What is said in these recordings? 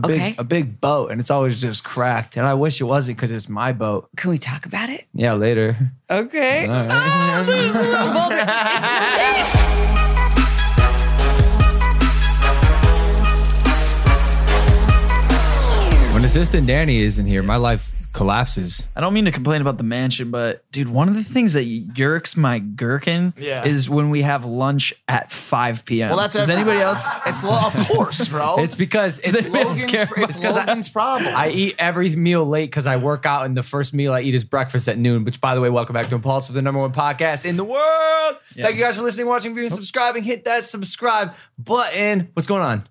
A big boat, and it's always just cracked. And I wish it wasn't because it's my boat. Can we talk about it? Yeah, later. Okay. All right. Oh, there's a little boulder. When Assistant Danny isn't here, my life collapses. I don't mean to complain about the mansion, but dude, one of the things that yerks my gherkin is when we have lunch at 5 p.m. Well, that's does anybody else? It's of course, bro. It's because it's Logan's problem. I eat every meal late because I work out, and the first meal I eat is breakfast at noon. Which, by the way, welcome back to IMPAULSIVE, the number one podcast in the world. Yes. Thank you guys for listening, watching, viewing, subscribing. Hit that subscribe button. What's going on?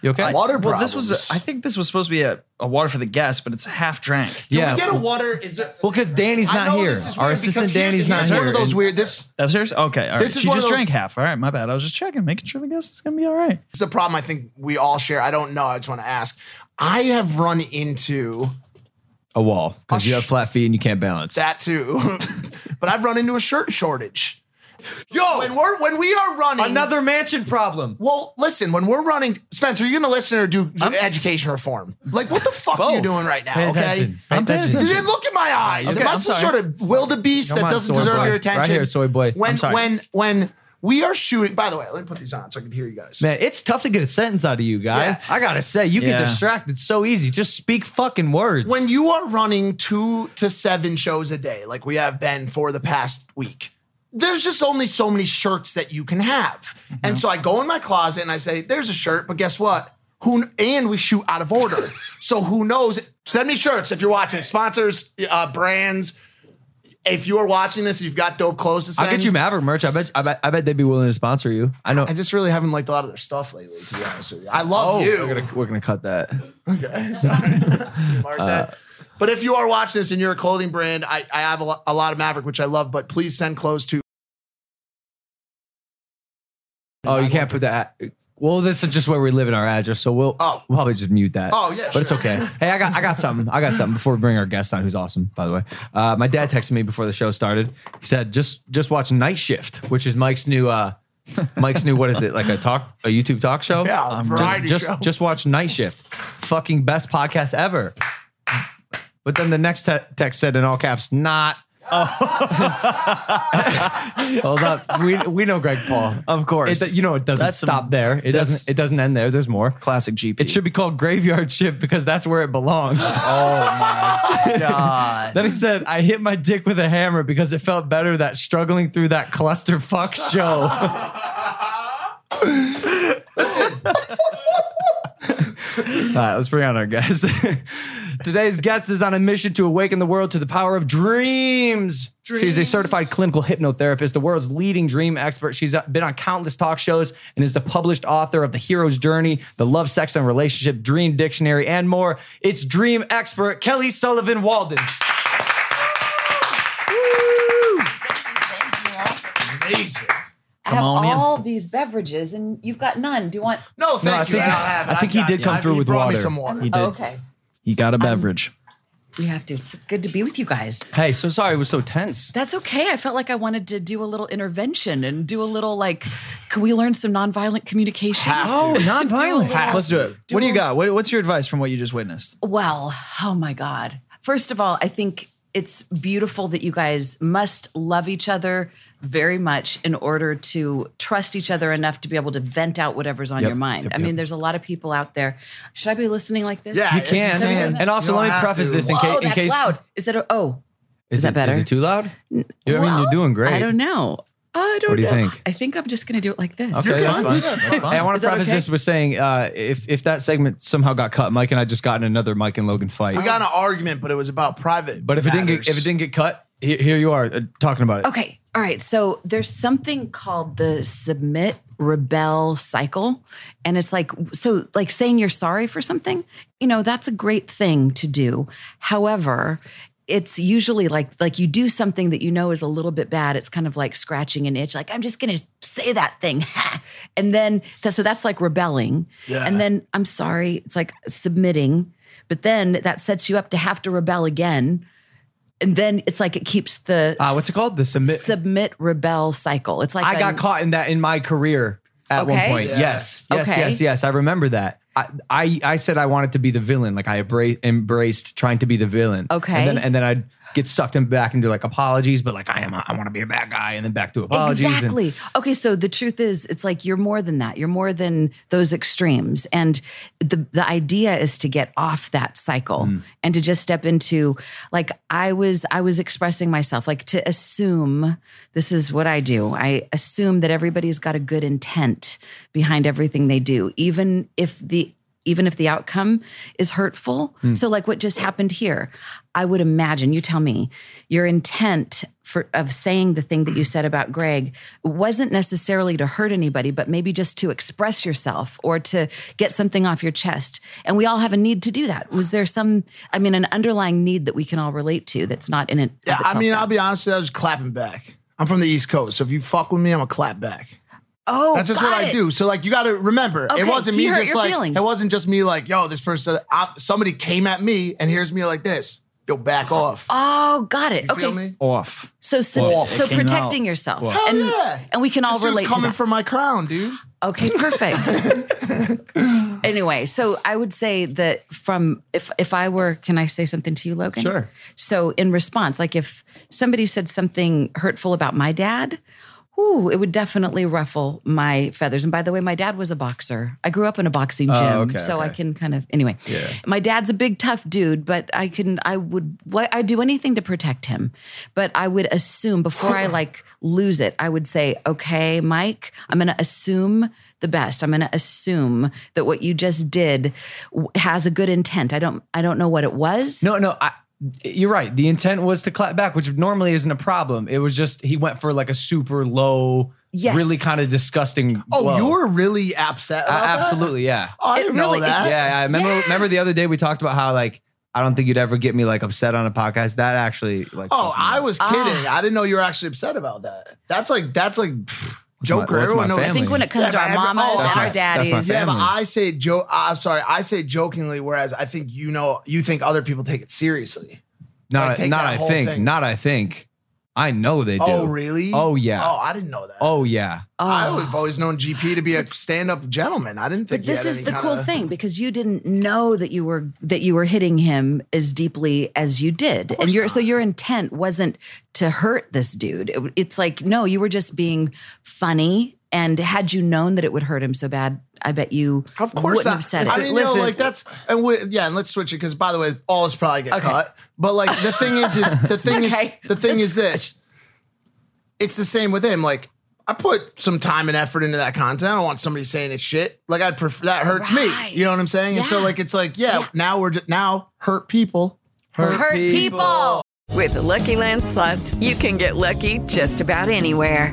You okay? Water problems. Well, I think this was supposed to be a water for the guests, but it's half drank. Can we get a water? Is there, well, because Danny's not here. Our assistant Danny's not here. That's hers? Okay. All right. She just drank half. All right. My bad. I was just checking, making sure the guest is going to be all right. It's a problem I think we all share. I don't know. I just want to ask. I have run into a wall because you have flat feet and you can't balance. That too. But I've run into a shirt shortage. Yo, when we are running, another mansion problem. Well, listen, when we're running, Spencer, are you gonna listen or do education reform? Like, what the fuck are you doing right now? Okay, dude, look at my eyes. Okay, am I some sort of wildebeest that doesn't deserve your attention? Right here, soy boy. When we are shooting. By the way, let me put these on so I can hear you guys. Man, it's tough to get a sentence out of you, guy. Yeah. I gotta say, you get distracted so easy. Just speak fucking words. When you are running 2 to 7 shows a day, like we have been for the past week. There's just only so many shirts that you can have. Mm-hmm. And so I go in my closet and I say, there's a shirt, but guess what? And we shoot out of order. So who knows? Send me shirts if you're watching. Sponsors, brands. If you are watching this and you've got dope clothes to send. I'll get you Maverick merch. I bet they'd be willing to sponsor you. I know. I just really haven't liked a lot of their stuff lately, to be honest with you. I love you. We're gonna cut that. Okay. Sorry. Mark that. But if you are watching this and you're a clothing brand, I have a lot of Maverick, which I love, but please send clothes to. Oh, you can't put that. Well, this is just where we live in our address, so we'll probably just mute that. Oh, yeah, but it's okay. Hey, I got something. I got something before we bring our guest on, who's awesome, by the way. My dad texted me before the show started. He said, just watch Night Shift, which is Mike's new, what is it, like a YouTube talk show? Yeah, variety show. Just watch Night Shift. Fucking best podcast ever. But then the next text said in all caps, not. Oh. Hold up. We know Greg Paul. Of course. It doesn't stop there. It doesn't end there. There's more. Classic GP. It should be called Graveyard Ship because that's where it belongs. Oh my God. Then he said, I hit my dick with a hammer because it felt better that struggling through that clusterfuck show. All right, let's bring on our guest. Today's guest is on a mission to awaken the world to the power of dreams. She's a certified clinical hypnotherapist, the world's leading dream expert. She's been on countless talk shows and is the published author of The Hero's Journey, The Love, Sex, and Relationship Dream Dictionary, and more. It's dream expert Kelly Sullivan Walden. Woo! Thank you. Amazing. I have all these beverages, and you've got none. Do you want? No, thank you. I think he did come through with water. Me some water. He did. Oh, okay. He got a beverage. We have to. It's good to be with you guys. Hey, so sorry. It was so tense. That's okay. I felt like I wanted to do a little intervention and do a little can we learn some nonviolent communication? Oh, nonviolent. Let's do it. What do you got? What's your advice from what you just witnessed? Well, oh my God. First of all, I think it's beautiful that you guys must love each other very much in order to trust each other enough to be able to vent out whatever's on your mind. I mean, there's a lot of people out there. Should I be listening like this? Yeah, you can. And also, let me preface this in case. That's loud. Is that is that better? Is it too loud? I mean, you're doing great. I don't know. What do you think? I think I'm just going to do it like this. Okay, that's fine. I want to preface this with saying, if that segment somehow got cut, Mike and I just got in another Mike and Logan fight. We got an argument, but it was about private. But if it didn't get cut, here you are talking about it. Okay. All right. So there's something called the submit rebel cycle. And it's like, so like saying you're sorry for something, you know, that's a great thing to do. However, it's usually like you do something that you know is a little bit bad. It's kind of like scratching an itch. Like, I'm just going to say that thing. And then, so that's like rebelling. Yeah. And then I'm sorry. It's like submitting. But then that sets you up to have to rebel again. And then it's like it keeps the... what's it called? The submit rebel cycle. It's like... I got caught in that in my career at one point. Yeah. Yes. I remember that. I said I wanted to be the villain. Like I embraced trying to be the villain. Okay. And then I'd get sucked in back into like apologies, but like I want to be a bad guy, and then back to apologies. Exactly. So the truth is, it's like you're more than that. You're more than those extremes. And the idea is to get off that cycle and to just step into like I was expressing myself, like to assume this is what I do. I assume that everybody's got a good intent behind everything they do, even if the outcome is hurtful. So like what just happened here, I would imagine, you tell me, your intent of saying the thing that you said about Greg wasn't necessarily to hurt anybody, but maybe just to express yourself or to get something off your chest. And we all have a need to do that. Was there an underlying need that we can all relate to that's not in it? Yeah, I'll be honest with you, I was clapping back. I'm from the East Coast. So if you fuck with me, I'm a clap back. Oh, that's just what I do. So like, you got to remember, it wasn't me just like, feelings. It wasn't just me like, yo, this person, somebody came at me and hears me like this. Yo, back off. Oh, got it. You feel me? Off. So protecting yourself. Off. And, and we can all relate to that. This dude's coming from my crown, dude. Okay, perfect. Anyway, so I would say that if I were, can I say something to you, Logan? Sure. So in response, like if somebody said something hurtful about my dad, it would definitely ruffle my feathers. And by the way, my dad was a boxer. I grew up in a boxing gym, I can kind of, anyway. Yeah. My dad's a big, tough dude, but I'd do anything to protect him. But I would assume, before I like lose it, I would say, okay, Mike, I'm going to assume the best. I'm going to assume that what you just did has a good intent. I don't know what it was. No, you're right. The intent was to clap back, which normally isn't a problem. It was just he went for like a super low, really kind of disgusting. Oh, you were really upset about that? Absolutely, yeah. Oh, I didn't know that. Yeah, I remember the other day we talked about how like I don't think you'd ever get me like upset on a podcast. That actually like. Oh, I was kidding. I didn't know you were actually upset about that. That's like. Pfft. Joker. Everyone knows. I think when it comes to our mamas and our daddies. Yeah, but I say jokingly, whereas I think you think other people take it seriously. Not I think. I know they do. Oh, really? Oh, yeah. Oh, I didn't know that. Oh, yeah. Oh. I've always known GP to be a stand-up gentleman. I didn't think. But this is the cool thing, because you didn't know that you were hitting him as deeply as you did, and your intent wasn't to hurt this dude. It's like, no, you were just being funny. And had you known that it would hurt him so bad, I bet you wouldn't have said it. I didn't know, like that's, and let's switch it, because by the way, all is probably get cut. But like the thing is this. It's the same with him. Like I put some time and effort into that content. I don't want somebody saying it's shit. Like I'd prefer that hurts me. You know what I'm saying? Yeah. And so like it's like now we're just, hurt people. Hurt people. With the Lucky Land Slots, you can get lucky just about anywhere.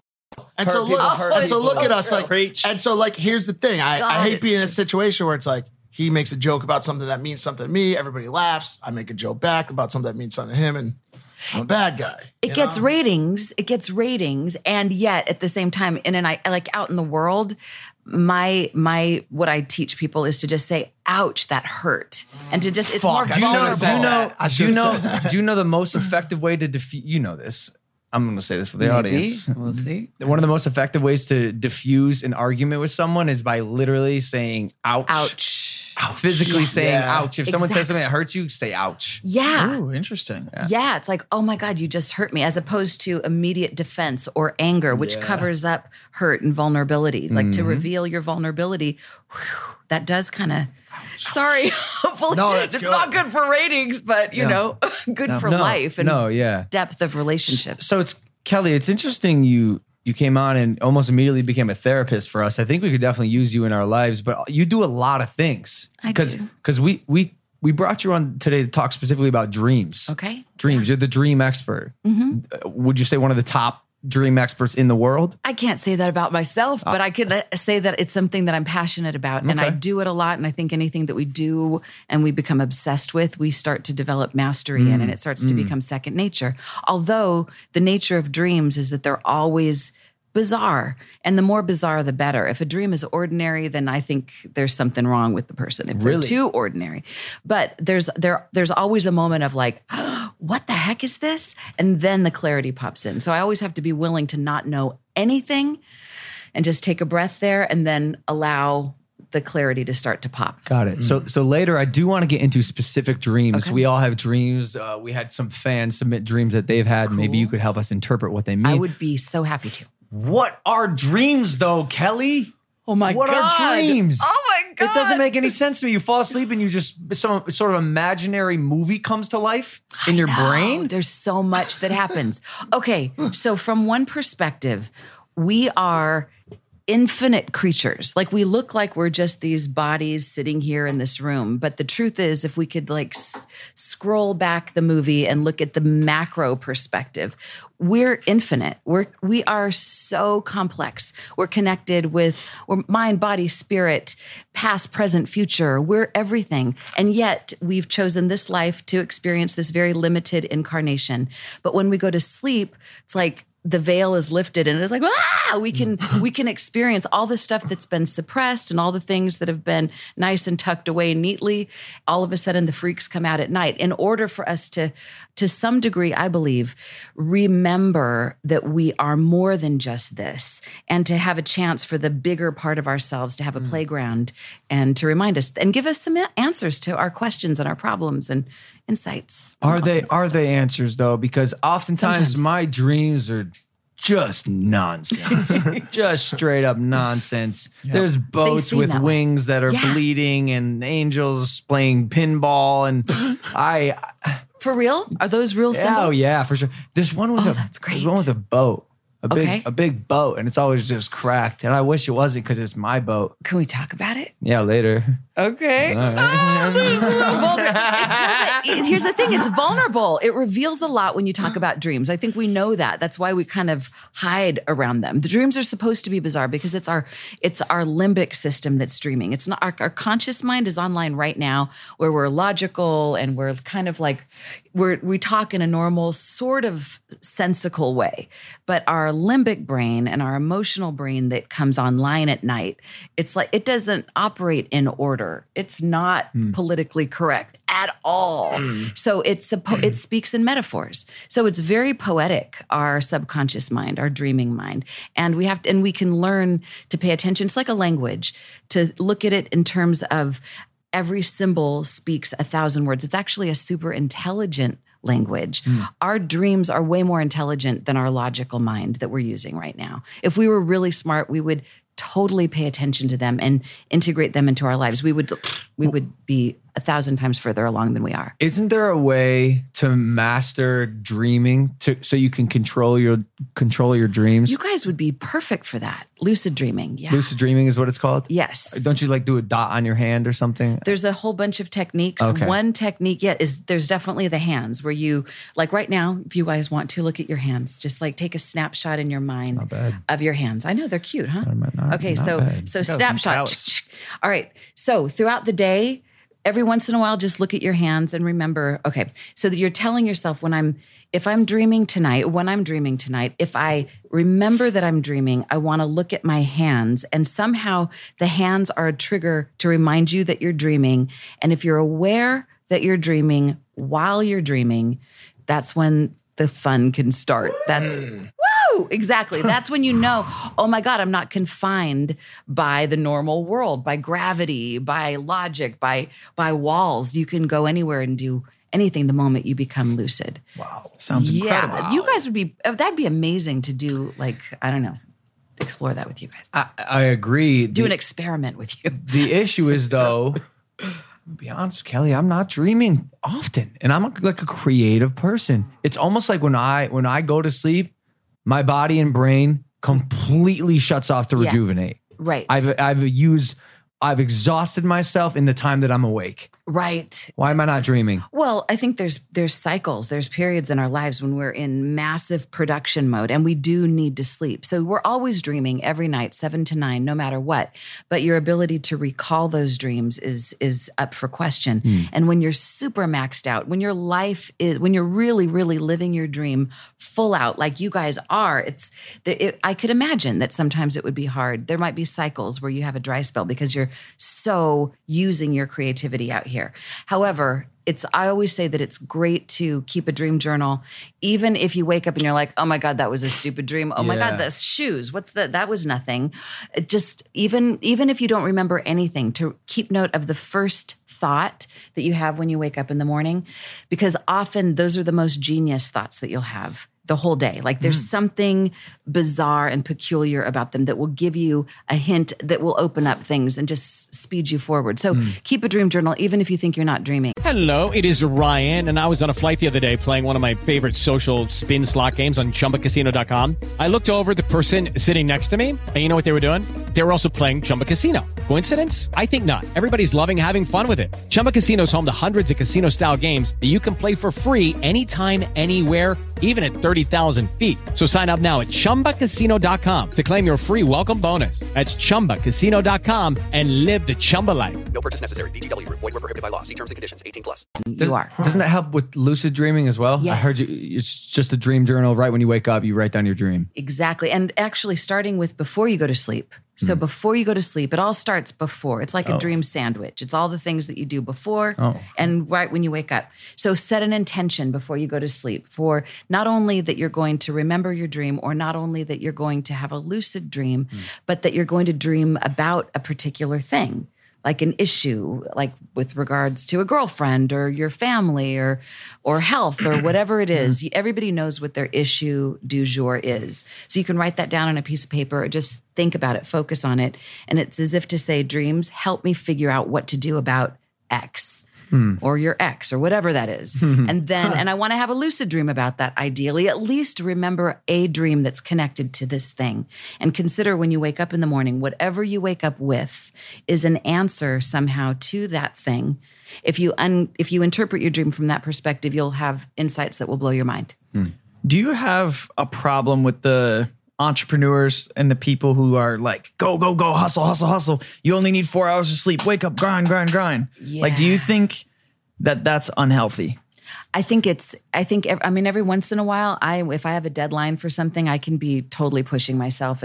And so look at us like, preach. And so like, here's the thing. I hate being in a situation where it's like, he makes a joke about something that means something to me. Everybody laughs. I make a joke back about something that means something to him. And I'm a bad guy. It gets ratings. And yet at the same time, out in the world, my what I teach people is to just say, ouch, that hurt. And to just, it's more vulnerable. Do you know the most effective way to defeat, you know this. I'm going to say this for the audience. We'll see. One of the most effective ways to diffuse an argument with someone is by literally saying, ouch. Physically saying, ouch. If someone says something that hurts you, say, ouch. Yeah. Ooh, interesting. Yeah. It's like, oh my God, you just hurt me. As opposed to immediate defense or anger, which covers up hurt and vulnerability. Like to reveal your vulnerability, that does kind of Sorry. No, that's it's good. Not good for ratings, but, you know, good for life and depth of relationships. So it's, Kelly, it's interesting you came on and almost immediately became a therapist for us. I think we could definitely use you in our lives, but you do a lot of things. I do. Because we brought you on today to talk specifically about dreams. Okay. Dreams. You're the dream expert. Mm-hmm. Would you say one of the top dream experts in the world? I can't say that about myself, but I could say that it's something that I'm passionate about and I do it a lot. And I think anything that we do and we become obsessed with, we start to develop mastery in, and it starts to become second nature. Although the nature of dreams is that they're always bizarre, and the more bizarre, the better. If a dream is ordinary, then I think there's something wrong with the person. If they're too ordinary, but there's always a moment of like, oh, what the heck is this? And then the clarity pops in. So I always have to be willing to not know anything and just take a breath there, and then allow the clarity to start to pop. Got it. Mm-hmm. So later, I do want to get into specific dreams. Okay. We all have dreams. We had some fans submit dreams that they've had. Cool. Maybe you could help us interpret what they mean. I would be so happy to. What are dreams, though, Kelly? Oh, my God. What are dreams? Oh, my God. It doesn't make any sense to me. You fall asleep and you just, some sort of imaginary movie comes to life in your brain. There's so much that happens. Okay, so from one perspective, we are infinite creatures. Like, we look like we're just these bodies sitting here in this room. But the truth is, if we could like scroll back the movie and look at the macro perspective, we're infinite. We are so complex. We're connected with mind, body, spirit, past, present, future. We're everything. And yet we've chosen this life to experience this very limited incarnation. But when we go to sleep, it's like, the veil is lifted and it's like, we can experience all the stuff that's been suppressed and all the things that have been nice and tucked away neatly. All of a sudden the freaks come out at night in order for us to some degree, I believe, remember that we are more than just this and to have a chance for the bigger part of ourselves to have a playground and to remind us and give us some answers to our questions and our problems and insights. Are they answers though? Because oftentimes my dreams are just nonsense, just straight up nonsense. Yep. There's boats with wings that are bleeding and angels playing pinball. And for real? Are those real symbols? Oh yeah, for sure. There's one with a boat, a big boat, and it's always just cracked. And I wish it wasn't because it's my boat. Can we talk about it? Yeah, later. Okay. Right. Oh, there's a little vulnerable. Here's the thing. It's vulnerable. It reveals a lot when you talk about dreams. I think we know that. That's why we kind of hide around them. The dreams are supposed to be bizarre because it's our limbic system that's dreaming. It's not our conscious mind is online right now where we're logical and we're kind of like we talk in a normal sort of sensical way. But our limbic brain and our emotional brain that comes online at night, it's like it doesn't operate in order. It's not politically correct at all. So it speaks in metaphors. So it's very poetic, our subconscious mind, our dreaming mind. And we can learn to pay attention. It's like a language, to look at it in terms of every symbol speaks 1,000 words. It's actually a super intelligent language. Our dreams are way more intelligent than our logical mind that we're using right now. If we were really smart, we would totally pay attention to them and integrate them into our lives. We would be 1,000 times further along than we are. Isn't there a way to master dreaming so you can control your dreams? You guys would be perfect for that. Lucid dreaming. Yeah. Lucid dreaming is what it's called? Yes. Don't you like do a dot on your hand or something? There's a whole bunch of techniques. Okay. One technique is there's definitely the hands where you, like right now, if you guys want to look at your hands, just like take a snapshot in your mind of your hands. I know they're cute, huh? So snapshot. All right. So throughout the day, every once in a while, just look at your hands and remember, okay, so that you're telling yourself when I'm dreaming tonight, if I remember that I'm dreaming, I want to look at my hands, and somehow the hands are a trigger to remind you that you're dreaming. And if you're aware that you're dreaming while you're dreaming, that's when the fun can start. Exactly. That's when you know, oh my God, I'm not confined by the normal world, by gravity, by logic, by walls. You can go anywhere and do anything the moment you become lucid. Wow. Sounds incredible. Yeah. You guys that'd be amazing to do, like, I don't know, explore that with you guys. I agree. Do an experiment with you. The issue is though, I'll be honest, Kelly, I'm not dreaming often, and I'm like a creative person. It's almost like when I go to sleep, my body and brain completely shuts off to rejuvenate. Yeah. Right. I've exhausted myself in the time that I'm awake. Right. Why am I not dreaming? Well, I think there's cycles, there's periods in our lives when we're in massive production mode and we do need to sleep. So we're always dreaming every night, 7 to 9, no matter what. But your ability to recall those dreams is up for question. Mm. And when you're super maxed out, when you're really, really living your dream full out, like you guys are, I could imagine that sometimes it would be hard. There might be cycles where you have a dry spell because you're so using your creativity out here. However, I always say that it's great to keep a dream journal, even if you wake up and you're like, oh my God, that was a stupid dream. Oh my God, those shoes. What's that? That was nothing. Just even if you don't remember anything, to keep note of the first thought that you have when you wake up in the morning, because often those are the most genius thoughts that you'll have the whole day. Like there's something bizarre and peculiar about them that will give you a hint that will open up things and just speed you forward. So keep a dream journal, even if you think you're not dreaming. Hello, it is Ryan. And I was on a flight the other day playing one of my favorite social spin slot games on chumbacasino.com. I looked over at the person sitting next to me, and you know what they were doing? They were also playing Chumba Casino. Coincidence? I think not. Everybody's loving having fun with it. Chumba Casino is home to hundreds of casino style games that you can play for free anytime, anywhere, even at 30,000 feet. So sign up now at ChumbaCasino.com to claim your free welcome bonus. That's ChumbaCasino.com and live the Chumba life. No purchase necessary. VGW. Void where prohibited by law. See terms and conditions. 18+. Doesn't that help with lucid dreaming as well? Yes. I heard it's just a dream journal. Right when you wake up, you write down your dream. Exactly. And actually starting with before you go to sleep. So before you go to sleep, it all starts before. It's like a dream sandwich. It's all the things that you do before and right when you wake up. So set an intention before you go to sleep for not only that you're going to remember your dream, or not only that you're going to have a lucid dream, but that you're going to dream about a particular thing, like an issue, like with regards to a girlfriend or your family or health or whatever it is. Everybody knows what their issue du jour is. So you can write that down on a piece of paper or just think about it, focus on it. And it's as if to say, dreams, help me figure out what to do about X. Or your ex, or whatever that is. And I want to have a lucid dream about that. Ideally, at least remember a dream that's connected to this thing, and consider when you wake up in the morning, whatever you wake up with is an answer somehow to that thing. If you interpret your dream from that perspective, you'll have insights that will blow your mind. Do you have a problem with the entrepreneurs and the people who are like, go, go, go, hustle, hustle, hustle. You only need 4 hours of sleep. Wake up, grind, grind, grind. Yeah. Like, do you think that that's unhealthy? I think every once in a while, if I have a deadline for something, I can be totally pushing myself.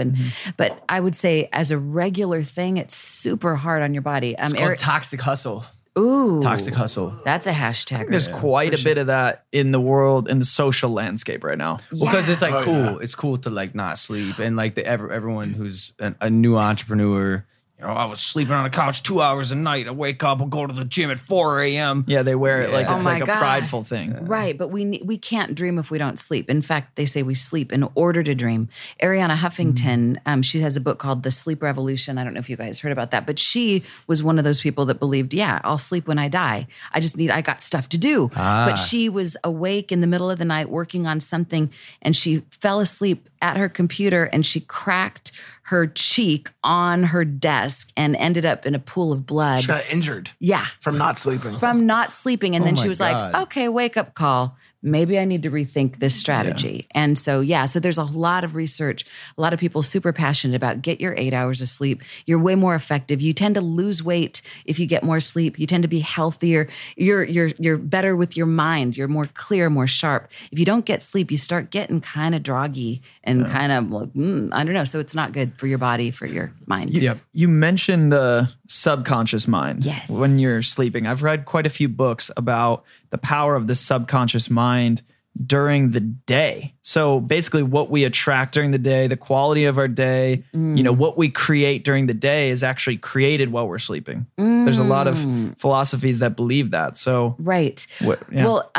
But I would say as a regular thing, it's super hard on your body. It's called toxic hustle. Ooh. Toxic hustle. That's a hashtag. There's quite a bit of that in the world, in the social landscape right now. Yeah. Because it's like It's cool to like not sleep. And like everyone who's a new entrepreneur, you know, I was sleeping on a couch 2 hours a night. I wake up, I'll go to the gym at 4 a.m. Yeah, they wear it like it's like a prideful thing. Right, but we can't dream if we don't sleep. In fact, they say we sleep in order to dream. Arianna Huffington, she has a book called The Sleep Revolution. I don't know if you guys heard about that, but she was one of those people that believed, I'll sleep when I die. I got stuff to do. But she was awake in the middle of the night working on something, and she fell asleep at her computer, and she cracked her cheek on her desk and ended up in a pool of blood. She got injured. Yeah. From not sleeping. And then she was like, okay, wake up call. Maybe I need to rethink this strategy. Yeah. And so, so there's a lot of research. A lot of people super passionate about get your 8 hours of sleep. You're way more effective. You tend to lose weight if you get more sleep. You tend to be healthier. You're better with your mind. You're more clear, more sharp. If you don't get sleep, you start getting kind of groggy and kind of like, I don't know. So it's not good for your body, for your mind. You mentioned the subconscious mind when you're sleeping. I've read quite a few books about the power of the subconscious mind during the day. So basically what we attract during the day, the quality of our day, you know, what we create during the day is actually created while we're sleeping. There's a lot of philosophies that believe that. So right. Well,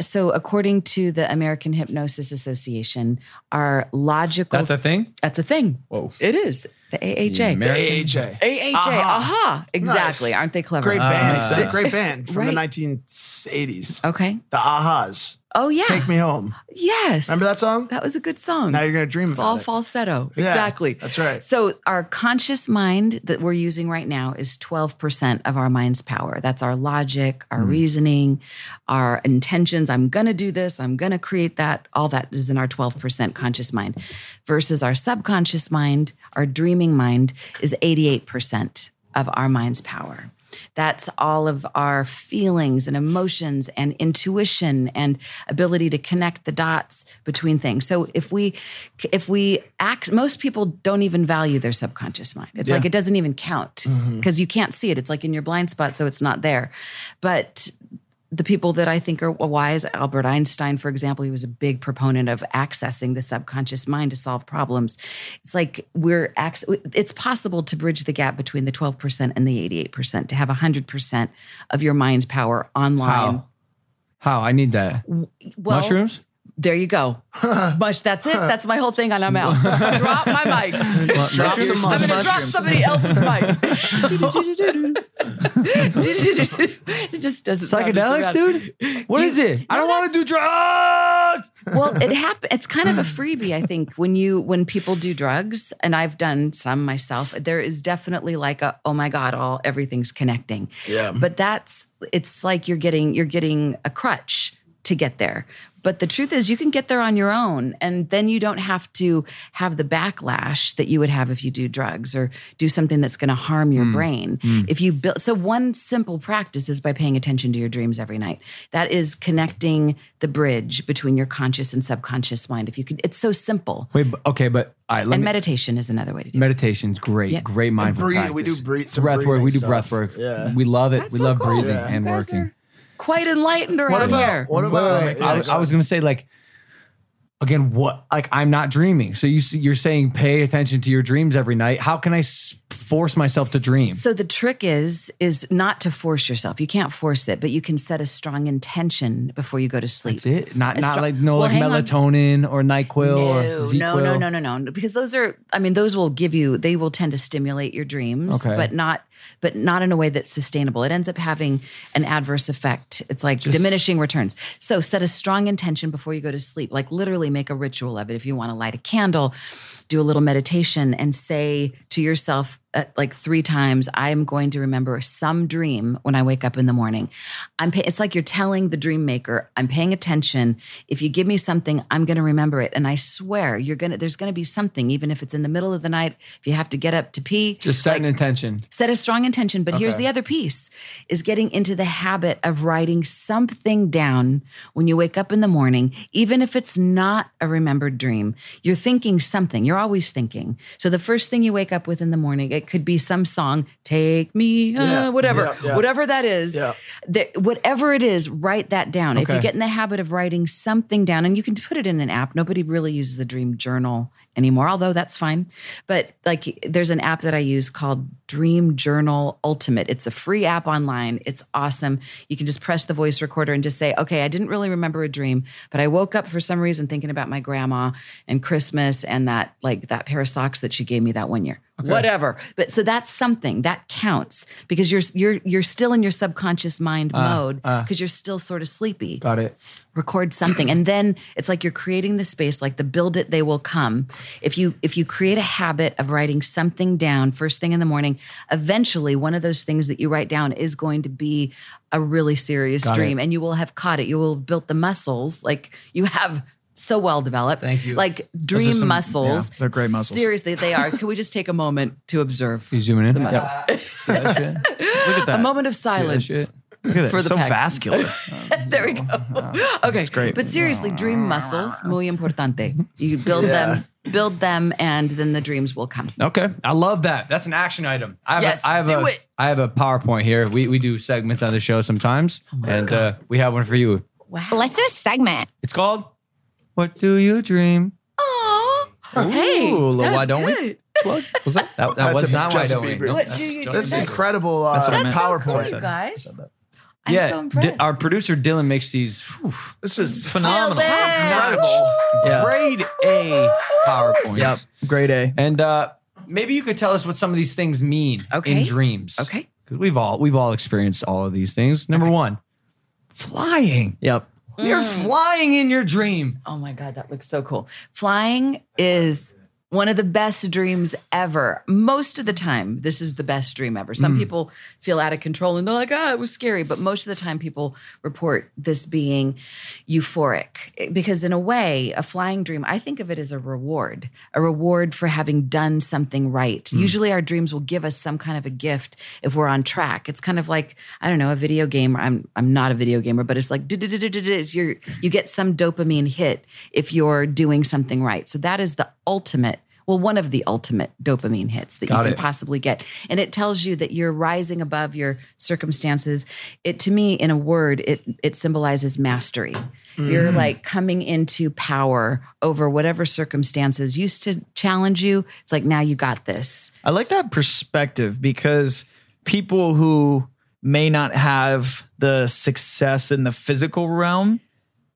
so according to the American Hypnosis Association, our logical... That's a thing? That's a thing. Whoa. It is. The AHA. AHA. Aha. Exactly. Nice. Aren't they clever? Great band. Great band from the 1980s. Okay. The Ahas. Oh, yeah. Take Me Home. Yes. Remember that song? That was a good song. Now You're Gonna Dream About All It. All falsetto. Yeah, exactly. That's right. So our conscious mind that we're using right now is 12% of our mind's power. That's our logic, our reasoning, our intentions. I'm going to do this. I'm going to create that. All that is in our 12% conscious mind. Versus our subconscious mind, our dreaming mind, is 88% of our mind's power. That's all of our feelings and emotions and intuition and ability to connect the dots between things. So if we act, most people don't even value their subconscious mind. It's like it doesn't even count because you can't see it. It's like in your blind spot, so it's not there. But the people that I think are wise, Albert Einstein, for example, he was a big proponent of accessing the subconscious mind to solve problems. It's like it's possible to bridge the gap between the 12% and the 88%, to have 100% of your mind's power online. How? I need that. Well, mushrooms? There you go. That's it. That's my whole thing, and I'm out. Drop my mic. I'm going to drop somebody else's mic. It just doesn't. Psychedelics, dude? What is it? I don't want to do drugs. Well, it happens. It's kind of a freebie, I think, when people do drugs, and I've done some myself. There is definitely like a, oh my God, everything's connecting. Yeah. But it's like you're getting a crutch to get there. But the truth is you can get there on your own, and then you don't have to have the backlash that you would have if you do drugs or do something that's going to harm your brain. If you build, so one simple practice is by paying attention to your dreams every night. That is connecting the bridge between your conscious and subconscious mind. If you could, it's so simple. Wait, okay, but all right, meditation is another way to do it. Meditation's great, great mindful practice. We do breath work. We do breath work. Yeah. We love it. We love breathing and working. Quite enlightened around here. What about? I was going to say, like, again, what? Like, I'm not dreaming. So you're saying pay attention to your dreams every night. How can I force myself to dream? So the trick is not to force yourself. You can't force it, but you can set a strong intention before you go to sleep. That's it. Not melatonin or NyQuil or ZQuil. No. Because those will give you. They will tend to stimulate your dreams, but not in a way that's sustainable. It ends up having an adverse effect. It's like diminishing returns. So set a strong intention before you go to sleep. Like literally make a ritual of it. If you want to light a candle, do a little meditation and say to yourself like 3 times, I am going to remember some dream when I wake up in the morning. It's like you're telling the dream maker, I'm paying attention. If you give me something, I'm going to remember it. And I swear there's going to be something, even if it's in the middle of the night, if you have to get up to pee. Just set an intention. Set a strong intention. But here's the other piece, is getting into the habit of writing something down when you wake up in the morning, even if it's not a remembered dream. You're thinking something. You're always thinking. So the first thing you wake up with in the morning, it could be some song, take me, whatever that is. Yeah. Whatever it is, write that down. Okay. If you get in the habit of writing something down, and you can put it in an app. Nobody really uses the Dream Journal anymore, although that's fine. But like there's an app that I use called Dream Journal Ultimate. It's a free app online. It's awesome. You can just press the voice recorder and just say, okay, I didn't really remember a dream, but I woke up for some reason thinking about my grandma and Christmas and that pair of socks that she gave me that one year. Okay. Whatever. But so that's something that counts because you're still in your subconscious mind mode because you're still sort of sleepy. Got it. Record something. And then it's like you're creating the space, like the build it, they will come. If you create a habit of writing something down first thing in the morning, eventually one of those things that you write down is going to be a really serious dream and you will have caught it. You will have built the muscles like you have so well developed. Thank you. Like dream muscles. Yeah, they're great muscles. Seriously, they are. Can we just take a moment to observe the muscles? Yeah. See that shit? Look at that. A moment of silence. Look at that. So vascular. There we go. Okay. That's great. But seriously, dream muscles, muy importante. You build them, and then the dreams will come. Okay. I love that. That's an action item. I have a PowerPoint here. We do segments on the show sometimes, and we have one for you. Wow. Let's do a segment. It's called What Do You Dream? Oh, hey. Ooh, why don't we? Was that? That was not why don't we? What do you dream? This is incredible PowerPoint. So cool, guys. I'm so impressed. Our producer Dylan makes these. Whew, this is phenomenal. Incredible. Yeah. Grade A PowerPoint. Yep. Grade A. And maybe you could tell us what some of these things mean in dreams. Okay. Because we've all experienced all of these things. Number one, flying. Yep. You're flying in your dream. Oh my God, that looks so cool. Flying is one of the best dreams ever. Most of the time, this is the best dream ever. Some people feel out of control and they're like, oh, it was scary. But most of the time, people report this being euphoric. Because in a way, a flying dream, I think of it as a reward for having done something right. Usually our dreams will give us some kind of a gift if we're on track. It's kind of like, I don't know, a video game. I'm not a video gamer, but it's like, you get some dopamine hit if you're doing something right. So that is the ultimate. Well, one of the ultimate dopamine hits that you can possibly get. And it tells you that you're rising above your circumstances. It, to me, in a word, it symbolizes mastery. Mm. You're like coming into power over whatever circumstances used to challenge you. It's like, now you got this. I like that perspective because people who may not have the success in the physical realm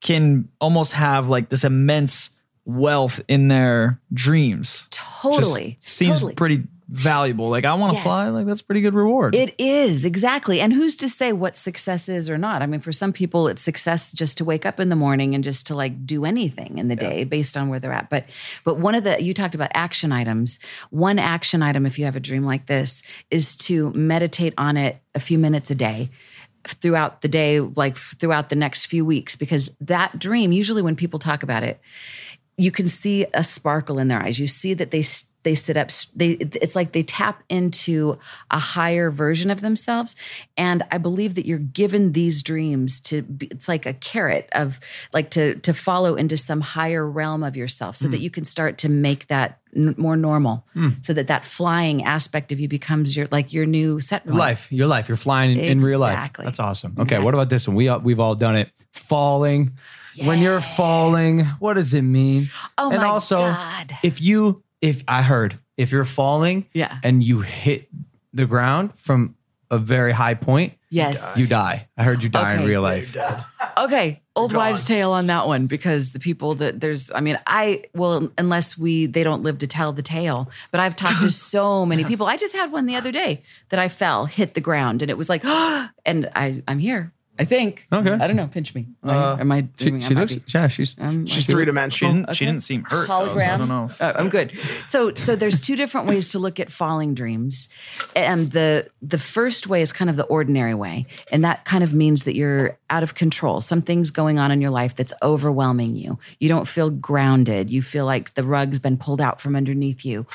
can almost have like this immense wealth in their dreams. Totally. Just seems pretty valuable. Like, I want to fly. Like, that's a pretty good reward. It is. Exactly. And who's to say what success is or not? I mean, for some people, it's success just to wake up in the morning and just to like do anything in the day based on where they're at. But one of you talked about action items. One action item, if you have a dream like this, is to meditate on it a few minutes a day throughout the day, like throughout the next few weeks, because that dream, usually when people talk about it, you can see a sparkle in their eyes. You see that they sit up. It's like they tap into a higher version of themselves. And I believe that you're given these dreams it's like a carrot of like to follow into some higher realm of yourself so that you can start to make that more normal so that flying aspect of you becomes your new set point. Your life. You're flying in real life. Exactly. That's awesome. Okay. Exactly. What about this one? We've all done it. Falling. Yeah. When you're falling, what does it mean? Oh my God. And also, if you're falling and you hit the ground from a very high point, you die. I heard you die in real life. Okay. Old wives' tale on that one, because the people they don't live to tell the tale, but I've talked to so many people. I just had one the other day that I hit the ground and it was like, and I'm here. I think. Okay. I don't know. Pinch me. Am I dreaming? She looks. Yeah, she's three-dimensional. She didn't seem hurt. Hologram. Though, so I don't know. I'm good. So there's two different ways to look at falling dreams, and the first way is kind of the ordinary way, and that kind of means that you're out of control. Something's going on in your life that's overwhelming you. You don't feel grounded. You feel like the rug's been pulled out from underneath you.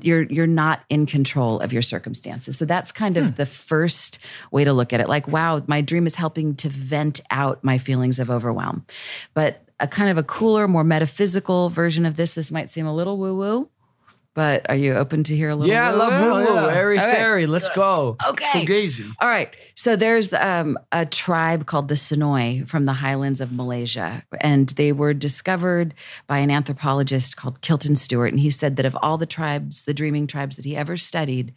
You're not in control of your circumstances. So that's kind of the first way to look at it. Like, wow, my dream is helping to vent out my feelings of overwhelm. But a kind of a cooler, more metaphysical version of this might seem a little woo-woo, but are you open to hear a little woo-woo? Yeah, I love woo-woo. Airy fairy, let's go. Okay. Fugazi. All right. So there's a tribe called the Senoi from the highlands of Malaysia, and they were discovered by an anthropologist called Kilton Stewart, and he said that of all the tribes, the dreaming tribes that he ever studied,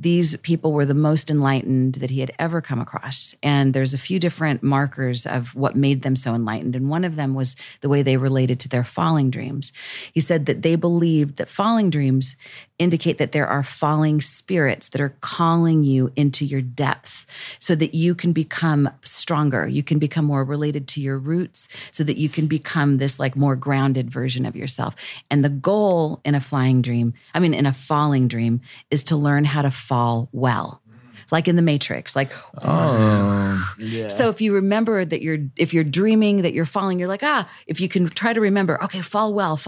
these people were the most enlightened that he had ever come across. And there's a few different markers of what made them so enlightened. And one of them was the way they related to their falling dreams. He said that they believed that falling dreams indicate that there are falling spirits that are calling you into your depth so that you can become stronger. You can become more related to your roots so that you can become this like more grounded version of yourself. And the goal in a falling dream is to learn how to fall well, like in The Matrix, like, So if you remember that if you're dreaming that you're falling, you're like, if you can try to remember, okay, fall well,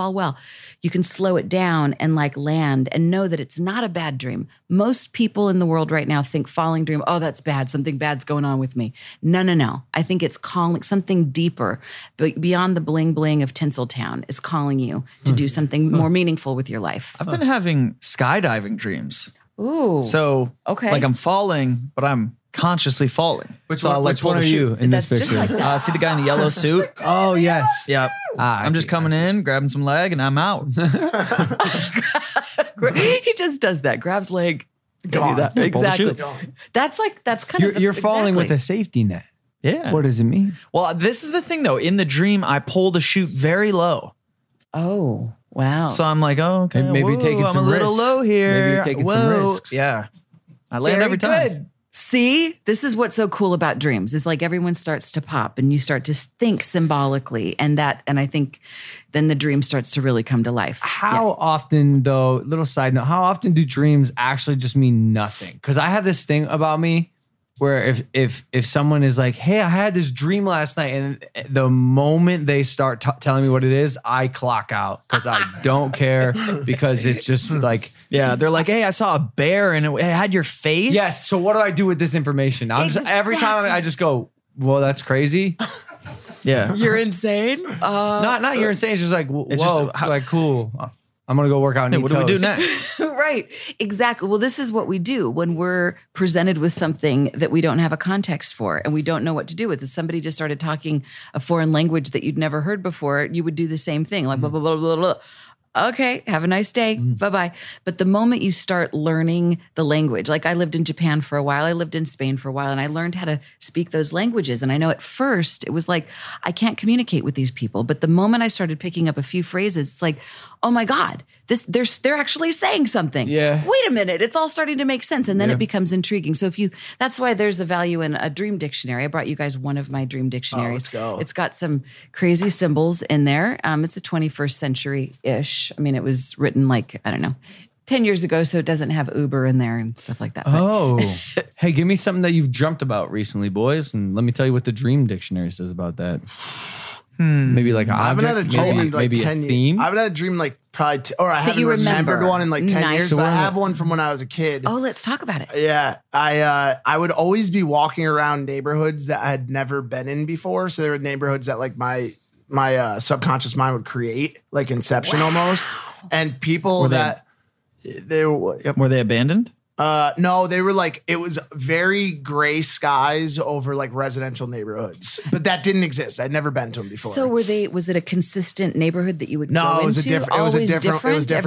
you can slow it down and like land and know that it's not a bad dream. Most people in the world right now think falling dream, that's bad. Something bad's going on with me. No. I think it's calling something deeper, but beyond the bling bling of Tinseltown is calling you to do something more meaningful with your life. I've been having skydiving dreams. Ooh. So, like I'm falling, but I'm consciously falling. Which one are you in this picture? Just like see the guy in the yellow suit? Oh, yes. Yep. I'm just coming in, grabbing some leg, and I'm out. He just does that. Grabs leg. Gone. That. Exactly. Gone. That's kind of, you're falling with a safety net. Yeah. What does it mean? Well, this is the thing, though. In the dream, I pulled a chute very low. Oh, wow. So I'm like, oh, okay. And maybe taking some risks. I'm a little low here. Maybe you're taking some risks. Yeah. I land every time. Good. See, this is what's so cool about dreams. It's like everyone starts to pop and you start to think symbolically and I think then the dream starts to really come to life. How often though, little side note, how often do dreams actually just mean nothing? Because I have this thing about me where if someone is like, hey, I had this dream last night, and the moment they start telling me what it is, I clock out because I don't care, because it's just like, yeah, they're like, hey, I saw a bear and it had your face. Yes. So what do I do with this information? Every time I just go, well, that's crazy. Yeah. You're insane. Not you're insane. It's just like, whoa, cool. I'm going to go work out. What do we do next? Right. Exactly. Well, this is what we do when we're presented with something that we don't have a context for and we don't know what to do with. If somebody just started talking a foreign language that you'd never heard before, you would do the same thing. Like, blah, blah, blah, blah, blah. Okay. Have a nice day. Bye-bye. But the moment you start learning the language, like I lived in Japan for a while, I lived in Spain for a while, and I learned how to speak those languages. And I know at first it was like, I can't communicate with these people. But the moment I started picking up a few phrases, it's like, oh my God, they're actually saying something. Yeah. Wait a minute, it's all starting to make sense. And then it becomes intriguing. So that's why there's a value in a dream dictionary. I brought you guys one of my dream dictionaries. Oh, let's go. It's got some crazy symbols in there. It's a 21st century-ish. I mean, it was written like, I don't know, 10 years ago, so it doesn't have Uber in there and stuff like that. Oh, hey, give me something that you've dreamt about recently, boys, and let me tell you what the dream dictionary says about that. Maybe like an object, maybe a theme. I haven't had a dream like probably, I haven't remembered one in like 10 years. But I have one from when I was a kid. Oh, let's talk about it. Yeah. I would always be walking around neighborhoods that I had never been in before. So there were neighborhoods that like my subconscious mind would create, like Inception almost. And people were they abandoned? No, they were like, it was very gray skies over like residential neighborhoods, but that didn't exist. I'd never been to them before. So was it a consistent neighborhood that you would go into? No, it was different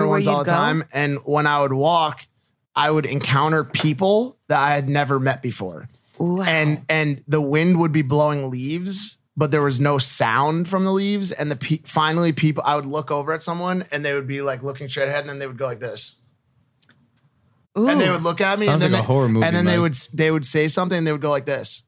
ones all the time. And when I would walk, I would encounter people that I had never met before. Wow. And the wind would be blowing leaves, but there was no sound from the leaves. And finally people, I would look over at someone and they would be like looking straight ahead and then they would go like this. Ooh. And they would look at me, a horror movie, and then they would say something, and they would go like this,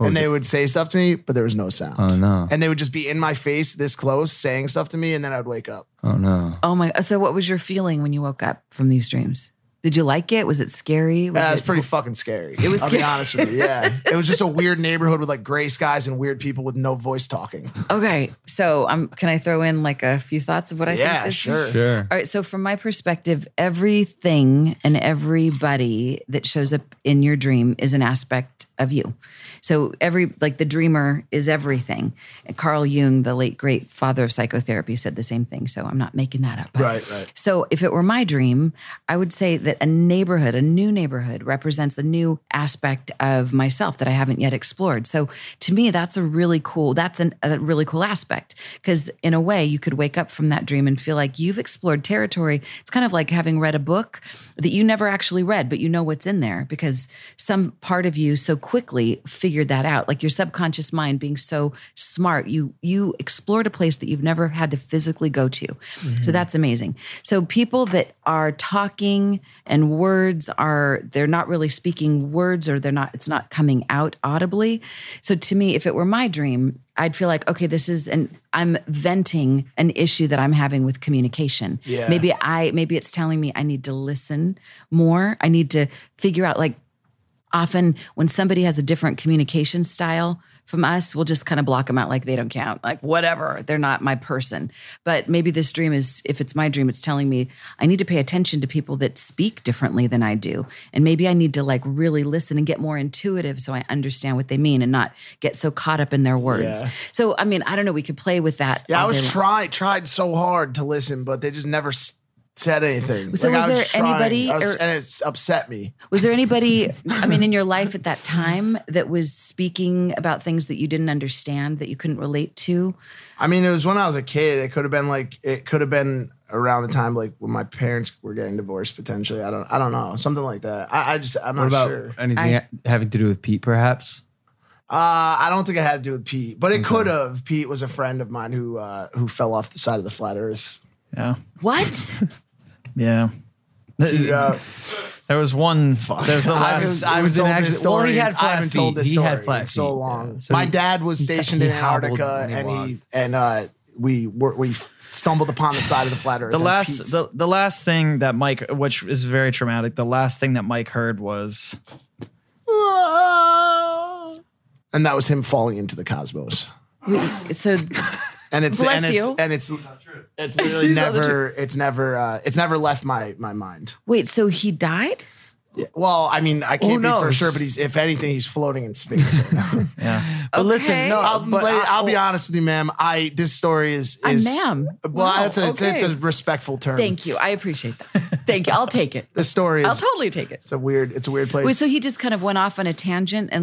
and they would say stuff to me, but there was no sound. Oh no! And they would just be in my face, this close, saying stuff to me, and then I'd wake up. Oh no! Oh my! So, what was your feeling when you woke up from these dreams? Did you like it? Was it scary? Yeah, it was pretty fucking scary. It was. I'll be honest with you. Yeah, it was just a weird neighborhood with like gray skies and weird people with no voice talking. Okay, so can I throw in like a few thoughts of what I think? Yeah, sure. All right, so from my perspective, everything and everybody that shows up in your dream is an aspect of you. So the dreamer is everything. And Carl Jung, the late great father of psychotherapy, said the same thing. So I'm not making that up. Right. So if it were my dream, I would say that a new neighborhood represents a new aspect of myself that I haven't yet explored. So to me, that's a really cool aspect, because in a way you could wake up from that dream and feel like you've explored territory. It's kind of like having read a book that you never actually read, but you know what's in there because some part of you so quickly figured that out. Like your subconscious mind being so smart, you explored a place that you've never had to physically go to. Mm-hmm. So that's amazing. So people that are talking and they're not really speaking words, or it's not coming out audibly. So to me, if it were my dream, I'd feel like, okay, I'm venting an issue that I'm having with communication. Yeah. Maybe it's telling me I need to listen more. I need to figure out, like, often when somebody has a different communication style from us, we'll just kind of block them out, like they don't count, like whatever, they're not my person. But maybe this dream is, if it's my dream, it's telling me I need to pay attention to people that speak differently than I do. And maybe I need to like really listen and get more intuitive so I understand what they mean and not get so caught up in their words. Yeah. So, I mean, I don't know, we could play with that. Yeah, I tried so hard to listen, but they just never said anything. So like, and it upset me. Was there anybody, I mean, in your life at that time that was speaking about things that you didn't understand, that you couldn't relate to? I mean, it was when I was a kid. It could have been around the time like when my parents were getting divorced, potentially. I don't know. Something like that. I'm not sure. Anything having to do with Pete, perhaps? I don't think it had to do with Pete, but it could have. Pete was a friend of mine who fell off the side of the flat earth. Yeah. What? Yeah. There was one. Fuck. There's the last. I was told this story. Well, he had flat feet. It's so long. Yeah. So my dad was stationed in Antarctica, and we stumbled upon the side of the flat earth. The last thing that Mike heard was. And that was him falling into the cosmos. It's never left my mind. Wait, so he died? Yeah, well, I mean, I can't be for sure, but if anything, he's floating in space right now. Yeah. But listen, no, I'll be honest with you, ma'am. This story is ma'am. Well, wow, it's a respectful term. Thank you. I appreciate that. Thank you. I'll take it. The story I'll totally take it. It's a weird place. Wait, so he just kind of went off on a tangent and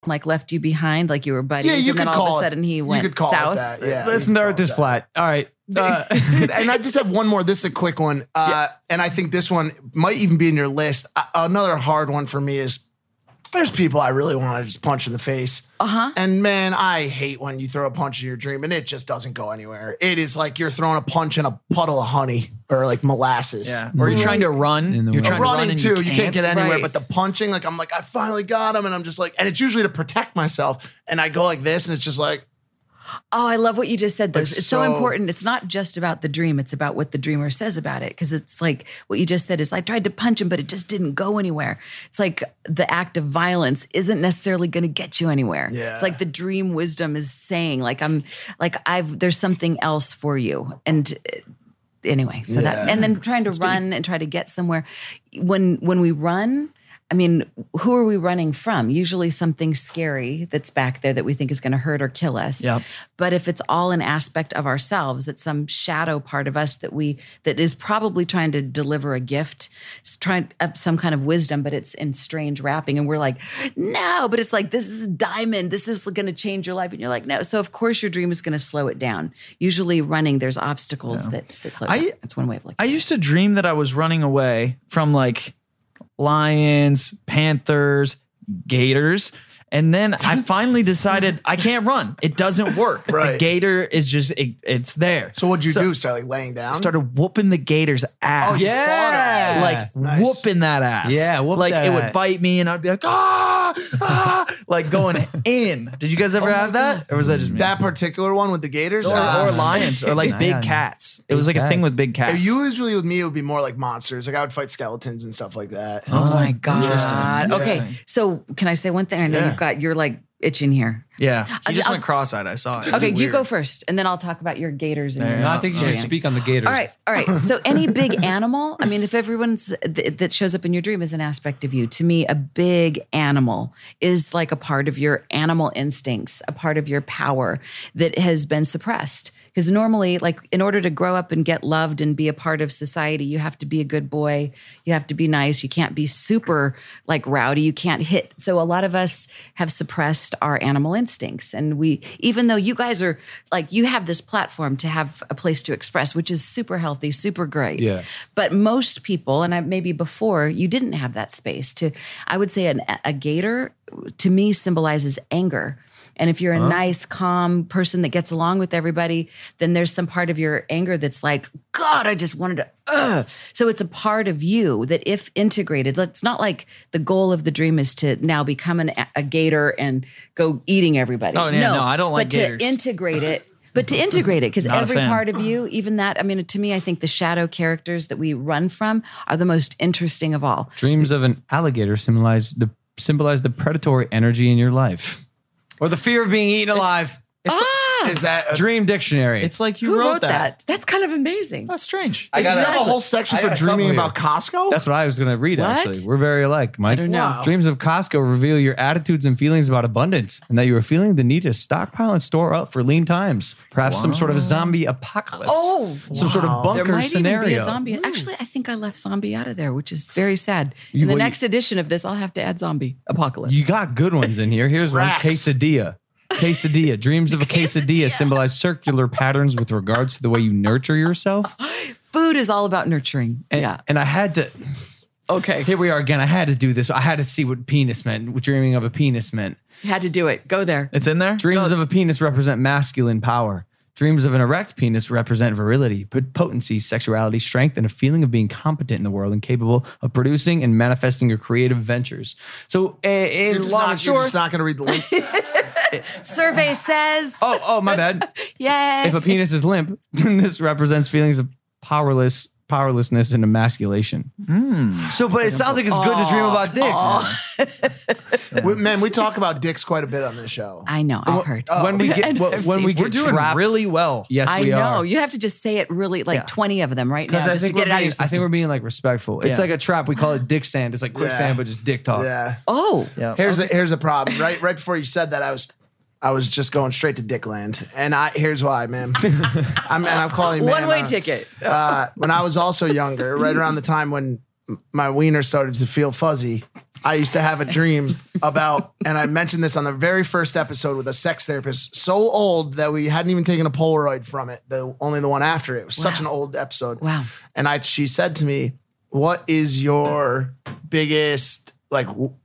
Like left you behind, like you were buddies, and then all of a sudden he went south. Yeah, listen, the Earth is flat. All right. And I just have one more. This is a quick one. And I think this one might even be in your list. Another hard one for me is there's people I really want to just punch in the face. Uh-huh. And man, I hate when you throw a punch in your dream and it just doesn't go anywhere. It is like you're throwing a punch in a puddle of honey or like molasses. Yeah. Or you're trying to run. You're running too. You can't get anywhere. Right. But the punching, like I'm like, I finally got him. And I'm just like, and it's usually to protect myself. And I go like this and it's just like. Oh, I love what you just said. Though. It's so important. It's not just about the dream. It's about what the dreamer says about it. Because it's like what you just said is I tried to punch him, but it just didn't go anywhere. It's like the act of violence isn't necessarily going to get you anywhere. Yeah. It's like the dream wisdom is saying like there's something else for you. And anyway, so that and then trying to run and try to get somewhere. When we run. I mean, who are we running from? Usually something scary that's back there that we think is going to hurt or kill us. Yep. But if it's all an aspect of ourselves, it's some shadow part of us that is probably trying to deliver a gift, trying up some kind of wisdom, but it's in strange wrapping. And we're like, no, but it's like, this is a diamond. This is going to change your life. And you're like, no. So of course your dream is going to slow it down. Usually running, there's obstacles that slow down. That's one way of looking at it. I used to dream that I was running away from like, lions, panthers, gators. And then I finally decided I can't run. It doesn't work. Right. The gator is just, it's there. So what'd you do? Started laying down? Started whooping the gator's ass. Oh, yeah. Like whooping that ass. Yeah. Like it would bite me and I'd be like, like going in. Did you guys ever have that? Or was that just me? That particular one with the gators? Or lions or like big cats. It was like a thing with big cats. Usually with me, it would be more like monsters. Like I would fight skeletons and stuff like that. Oh my God. Okay. So can I say one thing? I know you you're like itching here. Yeah. He just went cross-eyed. I saw it. Okay, you go first and then I'll talk about your gators. I think you should speak on the gators. All right. So any big animal, I mean, if everyone's that shows up in your dream is an aspect of you, to me, a big animal is like a part of your animal instincts, a part of your power that has been suppressed. Because normally, like in order to grow up and get loved and be a part of society, you have to be a good boy. You have to be nice. You can't be super like rowdy. You can't hit. So a lot of us have suppressed our animal instincts. And we, even though you guys are like, you have this platform to have a place to express, which is super healthy, super great. Yeah. But most people, and maybe before, you didn't have that space to, I would say a gator to me symbolizes anger. And if you're a nice, calm person that gets along with everybody, then there's some part of your anger that's like, God, I just wanted to, So it's a part of you that if integrated, it's not like the goal of the dream is to now become a gator and go eating everybody. Oh, yeah, no, I don't like gators. But to integrate it But to integrate it, because every part of you, even that, I mean, to me, I think the shadow characters that we run from are the most interesting of all. Dreams of an alligator symbolize the predatory energy in your life. Or the fear of being eaten alive. Is that a Dream Dictionary? It's like you wrote that. That's kind of amazing. That's strange. I got a whole section for dreaming about Costco. That's what I was going to read, actually. We're very alike, Mike. I don't know. Dreams of Costco reveal your attitudes and feelings about abundance and that you are feeling the need to stockpile and store up for lean times. Perhaps some sort of zombie apocalypse. Oh, some sort of bunker scenario. Even be a zombie. Actually, I think I left zombie out of there, which is very sad. In the next edition of this, I'll have to add zombie apocalypse. You got good ones in here. Here's one, quesadilla. Quesadilla. Dreams of a quesadilla symbolize circular patterns with regards to the way you nurture yourself. Food is all about nurturing. And I had to... Okay. Here we are again. I had to do this. I had to see what penis meant, what dreaming of a penis meant. You had to do it. Go there. It's in there? Dreams of a penis represent masculine power. Dreams of an erect penis represent virility, potency, sexuality, strength, and a feeling of being competent in the world and capable of producing and manifesting your creative ventures. So, in long short... You're just not going to read the link. Survey says. Oh, my bad. Yay. If a penis is limp, then this represents feelings of powerlessness and emasculation. So, but it sounds like it's good to dream about dicks. Yeah. Man, we talk about dicks quite a bit on this show. I know. I've heard. When we get trapped, really well. Yes, we are. I know. You have to just say it really 20 of them right now just to get it out of your system. I think we're being respectful. It's like a trap. We call it dick sand. It's like quicksand, but just dick talk. Yeah. Oh. Yeah. Here's a problem. Right before you said that, I was just going straight to Dickland, and here's why, man. I'm calling man. One-way ticket. When I was also younger, right around the time when my wiener started to feel fuzzy, I used to have a dream about, and I mentioned this on the very first episode with a sex therapist, so old that we hadn't even taken a Polaroid from it, only the one after it. It was such an old episode. Wow. And she said to me, what is your biggest...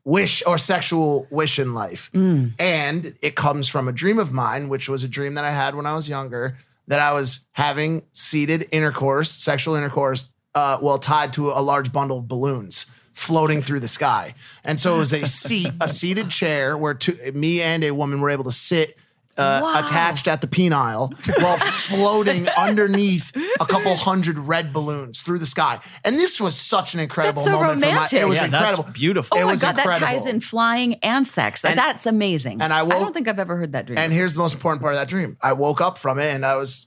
wish or sexual wish in life. And it comes from a dream of mine, which was a dream that I had when I was younger, that I was having seated intercourse, sexual intercourse, tied to a large bundle of balloons floating through the sky. And so it was a seated chair where me and a woman were able to sit attached at the penile while floating underneath a couple hundred red balloons through the sky. And this was such an incredible moment. Romantic. It was incredible. That's beautiful. Oh my God, that ties in flying and sex. And that's amazing. And I don't think I've ever heard that dream. And here's the most important part of that dream. I woke up from it and I was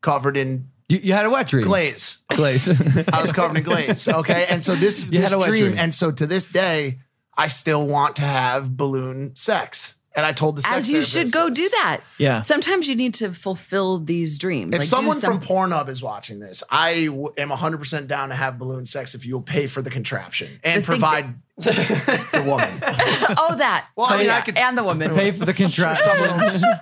covered in... You had a wet dream. Glaze. I was covered in glaze. Okay. And so this dream. And so to this day, I still want to have balloon sex. And I told the sex therapist. As you should go do that. Yeah. Sometimes you need to fulfill these dreams. If someone from Pornhub is watching this, I am 100% down to have balloon sex if you'll pay for the contraption and provide the woman. Oh, that. Well, I mean, I could. And the woman. Pay for the contraption.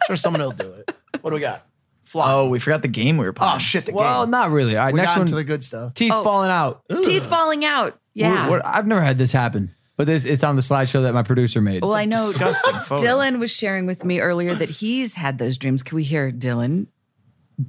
Sure, someone will do it. What do we got? Fly. Oh, we forgot the game we were playing. Oh, shit, the game. Well, not really. All right, next one. To the good stuff. Teeth falling out. Ugh. Teeth falling out. Yeah. I've never had this happen. But it's on the slideshow that my producer made. Well, I know Dylan was sharing with me earlier that he's had those dreams. Can we hear Dylan?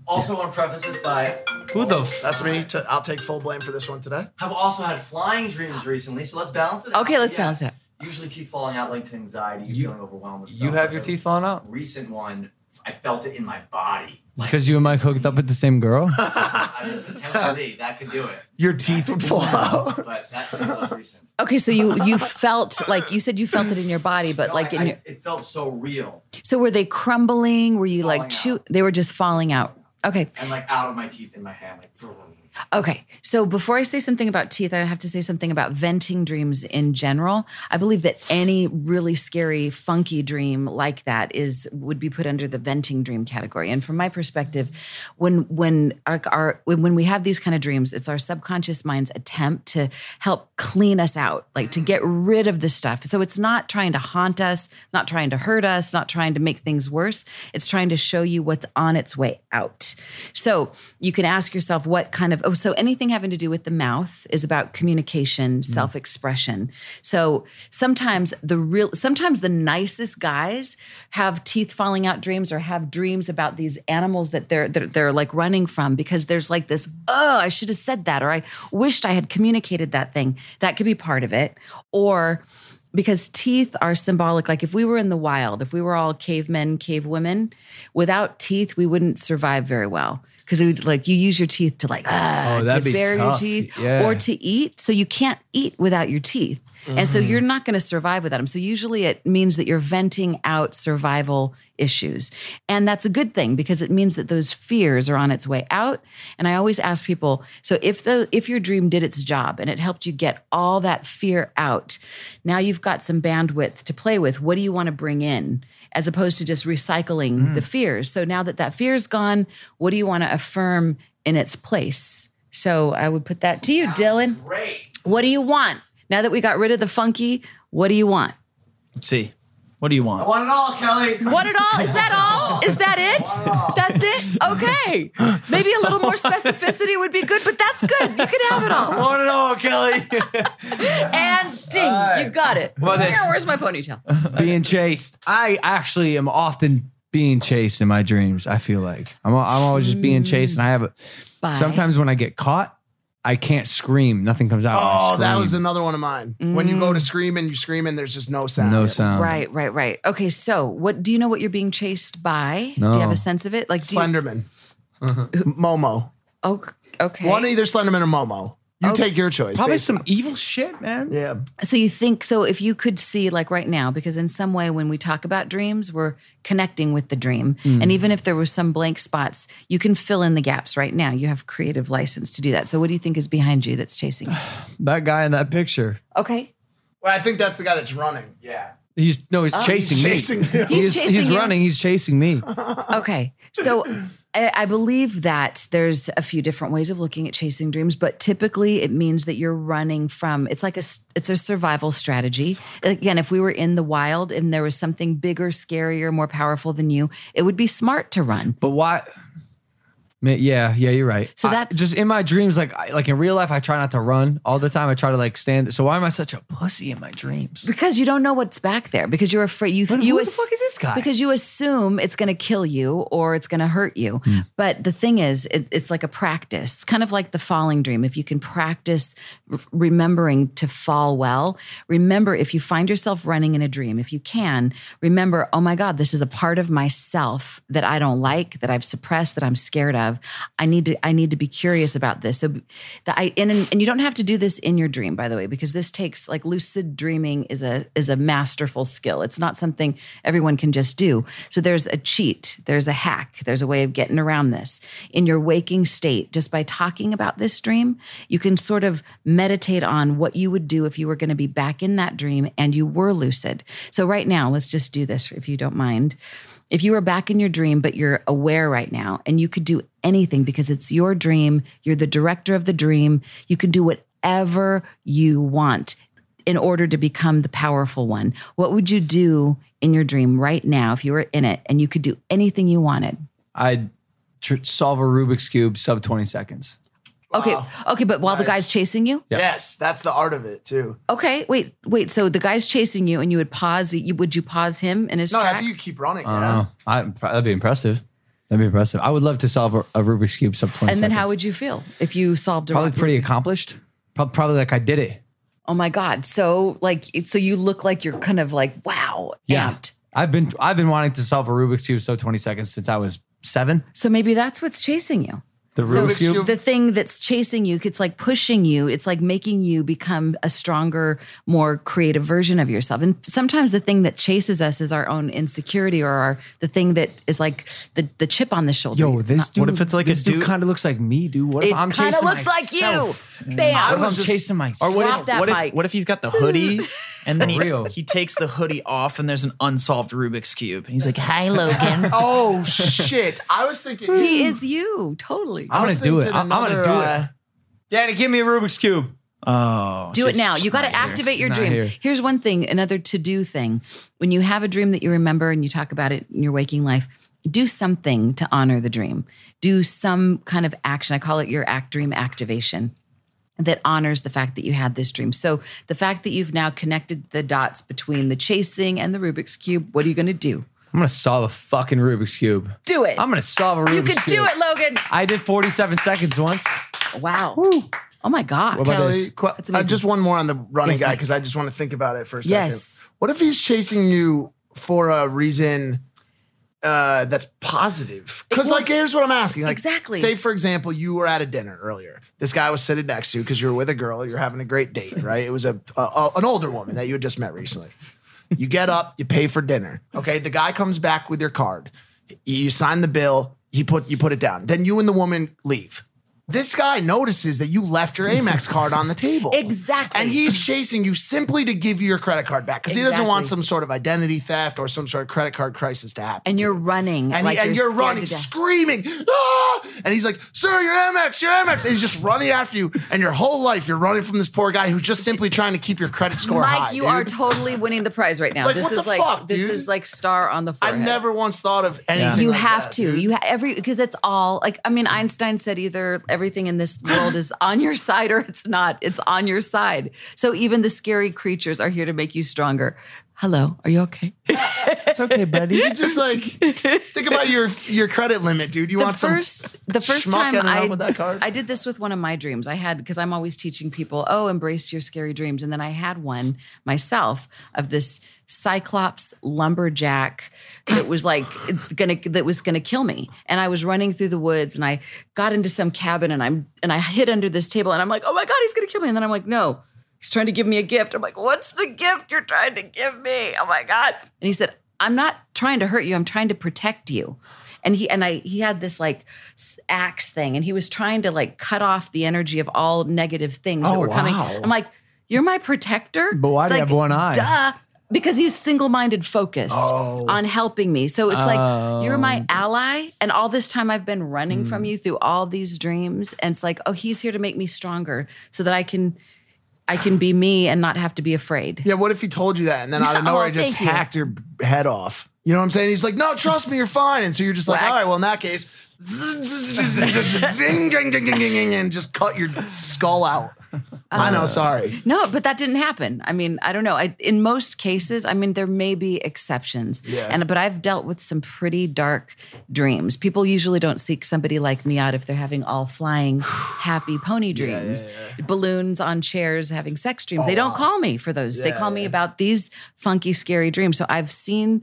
Also want to preface this by... Who the... That's me. I'll take full blame for this one today. I've also had flying dreams recently, so let's balance it out. Okay, let's balance it. Usually teeth falling out linked to anxiety, you're feeling overwhelmed with stuff. You have your teeth falling out? Recent one, I felt it in my body. It's because you and Mike hooked up with the same girl? I mean, potentially, that could do it. Your teeth would fall out. But that's the most recent. Okay, so you felt, you said you felt it in your body, but it felt so real. So were they crumbling? Were you they were just falling out? Okay. And out of my teeth in my hand, Okay, so before I say something about teeth, I have to say something about venting dreams in general. I believe that any really scary, funky dream like that would be put under the venting dream category. And from my perspective, when we have these kind of dreams, it's our subconscious mind's attempt to help clean us out, to get rid of the stuff. So it's not trying to haunt us, not trying to hurt us, not trying to make things worse. It's trying to show you what's on its way out. So you can ask yourself what kind of... So anything having to do with the mouth is about communication, self-expression. So sometimes the nicest guys have teeth falling out dreams or have dreams about these animals that they're running from because there's this, I should have said that, or I wished I had communicated that thing. That could be part of it. Or because teeth are symbolic. Like if we were in the wild, if we were all cavemen, cavewomen, without teeth, we wouldn't survive very well. Because it would, like, you use your teeth to to bury your teeth or to eat. So you can't eat without your teeth. Mm-hmm. And so you're not going to survive without them. So usually it means that you're venting out survival issues. And that's a good thing because it means that those fears are on its way out. And I always ask people, so if your dream did its job and it helped you get all that fear out, now you've got some bandwidth to play with. What do you want to bring in as opposed to just recycling the fears? So now that fear's gone, what do you want to affirm in its place? So I would put that to you, Dylan. Great. What do you want? Now that we got rid of the funky, what do you want? Let's see. What do you want? I want it all, Kelly. Want it all? Is that all? Is that it? That's it? Okay. Maybe a little more specificity would be good, but that's good. You can have it all. I want it all, Kelly. And ding, right. You got it. Well, where's my ponytail? Being chased. I actually am often being chased in my dreams, I feel like. I'm always just being chased, and I have sometimes when I get caught, I can't scream. Nothing comes out. Oh, that was another one of mine. Mm. When you go to scream and you scream and there's just no sound. No sound. Right. Okay, so what do you know what you're being chased by? No. Do you have a sense of it? Like Slenderman. Momo. Oh, okay. One, either Slenderman or Momo. You take your choice. Probably some evil shit, man. Yeah. So you think, if you could see like right now, because in some way when we talk about dreams, we're connecting with the dream. Mm. And even if there were some blank spots, you can fill in the gaps right now. You have creative license to do that. So what do you think is behind you that's chasing you? That guy in that picture. Okay. Well, I think that's the guy that's running. Yeah. He's chasing me. He's running. He's chasing me. Okay. So I believe that there's a few different ways of looking at chasing dreams, but typically it means that you're running from, it's a survival strategy. Again, if we were in the wild and there was something bigger, scarier, more powerful than you, it would be smart to run. But why? Yeah, you're right. So that's just in my dreams, like in real life, I try not to run all the time. I try to stand. So why am I such a pussy in my dreams? Because you don't know what's back there. Because you're afraid. Who the fuck is this guy? Because you assume it's going to kill you or it's going to hurt you. Mm. But the thing is, it's like a practice. It's kind of like the falling dream. If you can practice remembering to fall well, remember if you find yourself running in a dream, if you can remember, oh my God, this is a part of myself that I don't like, that I've suppressed, that I'm scared of. I need to be curious about this. So and you don't have to do this in your dream, by the way, because this takes lucid dreaming is a masterful skill. It's not something everyone can just do. So there's a cheat, there's a hack, there's a way of getting around this. In your waking state, just by talking about this dream, you can sort of meditate on what you would do if you were going to be back in that dream and you were lucid. So right now, let's just do this if you don't mind. If you were back in your dream, but you're aware right now and you could do anything because it's your dream, you're the director of the dream, you can do whatever you want in order to become the powerful one. What would you do in your dream right now if you were in it and you could do anything you wanted? I'd solve a Rubik's Cube sub 20 seconds. Okay. Wow. Okay, but while the guy's chasing you? Yep. Yes, that's the art of it too. Okay, wait. So the guy's chasing you, and you would pause. Would you pause him in his tracks? No, I think you keep running. That'd be impressive. I would love to solve a Rubik's Cube sub 20 seconds. And then how would you feel if you solved a Rubik's Cube? Probably pretty accomplished. Probably like I did it. Oh my God! So you look like you're kind of like wow. Yeah. Amped. I've been wanting to solve a Rubik's Cube sub 20 seconds since I was 7. So maybe that's what's chasing you. The thing that's chasing you, it's like pushing you. It's like making you become a stronger, more creative version of yourself. And sometimes the thing that chases us is our own insecurity or the thing that is like the chip on the shoulder. Yo, what if it's like this dude kind of looks like me, dude? What if I'm chasing myself? It kind of looks like you. Bam. What if I'm chasing myself? Or what if he's got the hoodie and then he takes the hoodie off and there's an unsolved Rubik's Cube. And he's like, hi, Logan. Oh, shit. I was thinking. He is you. Totally. I'm gonna do it. Danny, give me a Rubik's Cube. Oh, do it now. You got to activate your dream. Here's one thing, another to-do thing. When you have a dream that you remember and you talk about it in your waking life, do something to honor the dream. Do some kind of action. I call it your dream activation that honors the fact that you had this dream. So the fact that you've now connected the dots between the chasing and the Rubik's Cube, what are you going to do? I'm going to solve a fucking Rubik's Cube. Do it. I'm going to solve a Rubik's Cube. You can do it, Logan. I did 47 seconds once. Wow. Woo. Oh my God, Kelly! Just one more on the running guy because I just want to think about it for a second. Yes. What if he's chasing you for a reason that's positive? Because here's what I'm asking. Exactly. Say for example, you were at a dinner earlier. This guy was sitting next to you because you were with a girl. You're having a great date, right? It was an older woman that you had just met recently. You get up, you pay for dinner. Okay, the guy comes back with your card. You sign the bill. You put it down. Then you and the woman leave. This guy notices that you left your Amex card on the table. Exactly. And he's chasing you simply to give you your credit card back because he doesn't want some sort of identity theft or some sort of credit card crisis to happen. And you're running. Screaming. Ah! And he's like, sir, your Amex, your Amex. And he's just running after you. And your whole life, you're running from this poor guy who's just simply trying to keep your credit score high. Mike, you are totally winning the prize right now. This is like star on the forehead. I never once thought of anything. Because it's all Einstein said either. Everything in this world is on your side or it's not. It's on your side. So even the scary creatures are here to make you stronger. Hello, are you okay? It's okay, buddy. You just think about your credit limit, dude. I did this with one of my dreams. I had, because I'm always teaching people, embrace your scary dreams. And then I had one myself of this Cyclops lumberjack that was gonna kill me. And I was running through the woods and I got into some cabin and I hid under this table and I'm like, oh my God, he's gonna kill me. And then I'm like, no, he's trying to give me a gift. I'm like, what's the gift you're trying to give me? Oh my God. And he said, I'm not trying to hurt you, I'm trying to protect you. And he had this axe thing and he was trying to cut off the energy of all negative things that were coming. I'm like, you're my protector? But why do you have one eye? Duh. Because he's single-minded focused on helping me. So it's you're my ally. And all this time I've been running from you through all these dreams. And it's he's here to make me stronger so that I can be me and not have to be afraid. Yeah, what if he told you that? And then out of nowhere, I just hacked your head off. You know what I'm saying? He's like, no, trust me, you're fine. And so you're just all right, well, in that case, zing, ding, ding, ding, ding, and just cut your skull out. I know, sorry. No, but that didn't happen. I don't know. In most cases, there may be exceptions. Yeah. But I've dealt with some pretty dark dreams. People usually don't seek somebody like me out if they're having all flying happy pony dreams, balloons on chairs, having sex dreams. They don't call me for those. They call me about these funky, scary dreams. So I've seen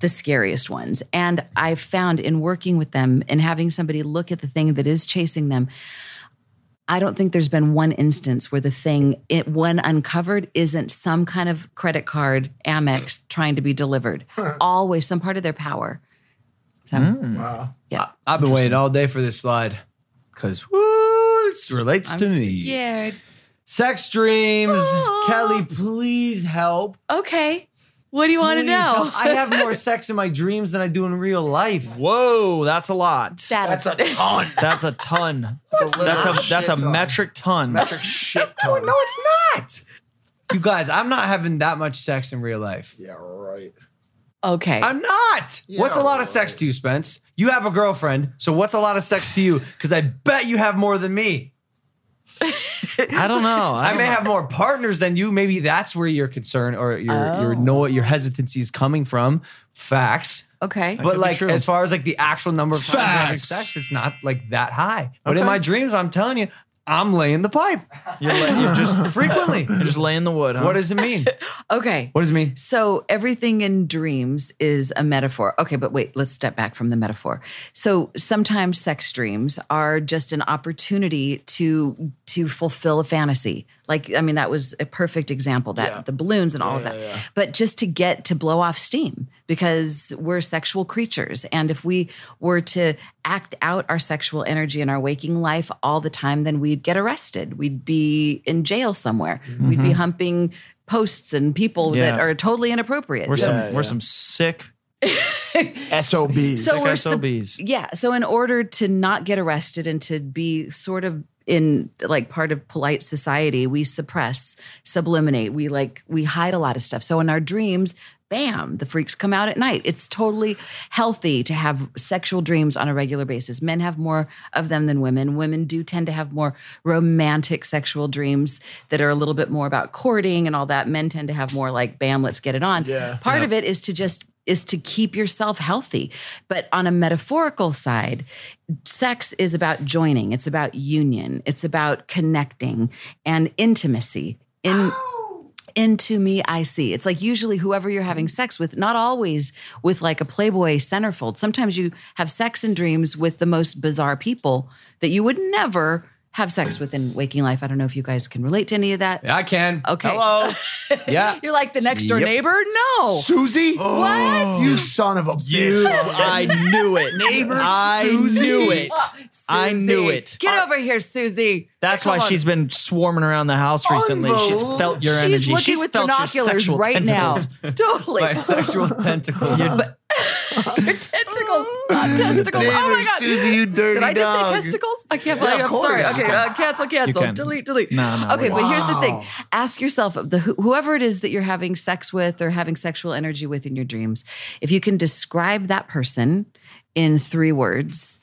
the scariest ones. And I've found in working with them and having somebody look at the thing that is chasing them, I don't think there's been one instance where the thing, when uncovered, isn't some kind of credit card, Amex, trying to be delivered. Always some part of their power. So, wow. Yeah. I've been waiting all day for this slide because this relates to me. Scared. Sex dreams. Aww. Kelly, please help. Okay. What do you want to know? I have more sex in my dreams than I do in real life. Whoa, that's a lot. That's a ton. That's a ton. That's a metric ton. Metric shit ton. No, it's not. You guys, I'm not having that much sex in real life. Yeah, right. Okay. I'm not. Yeah, what's a lot of sex to you, Spence? You have a girlfriend, so what's a lot of sex to you? Because I bet you have more than me. I don't know. I may have more partners than you. Maybe that's where your concern or your hesitancy is coming from. Facts. Okay. But as far as the actual number of times sex, it's not that high. Okay. But in my dreams, I'm telling you, I'm laying the pipe. You're just frequently. You're just laying the wood, huh? What does it mean? Okay. What does it mean? So everything in dreams is a metaphor. Okay, but wait, let's step back from the metaphor. So sometimes sex dreams are just an opportunity to fulfill a fantasy. That was a perfect example, the balloons and all of that. Yeah. But just to blow off steam because we're sexual creatures. And if we were to act out our sexual energy in our waking life all the time, then we'd get arrested. We'd be in jail somewhere. Mm-hmm. We'd be humping posts and people that are totally inappropriate. We're some sick SOBs. So in order to not get arrested and to be sort of in part of polite society, we suppress, subliminate, we hide a lot of stuff. So in our dreams, bam, the freaks come out at night. It's totally healthy to have sexual dreams on a regular basis. Men have more of them than women. Women do tend to have more romantic sexual dreams that are a little bit more about courting and all that. Men tend to have more bam, let's get it on. Yeah. Part of it is to just is to keep yourself healthy. But on a metaphorical side, sex is about joining. It's about union. It's about connecting and intimacy. Into me, I see. It's like usually whoever you're having sex with, not always with like a Playboy centerfold. Sometimes you have sex in dreams with the most bizarre people that you would never have sex with in waking life. I don't know if you guys can relate to any of that. I can. Okay. Hello. Yeah. You're like the next door neighbor? No. Susie? Oh. What? You son of a bitch. I knew it. Neighbor Susie. I knew it. Get over here, Susie. That's why she's been swarming around the house recently. She's felt your energy. She's looking with binoculars right now. Totally. My sexual tentacles. Yes. Your tentacles, not testicles. Neighbor, oh my God, Susie, you dirty dog. Did I just say testicles? I can't believe. Yeah, I'm sorry. Okay, cancel. Delete. No. Okay, but here's the thing: ask yourself, whoever it is that you're having sex with or having sexual energy with in your dreams, if you can describe that person in 3 words,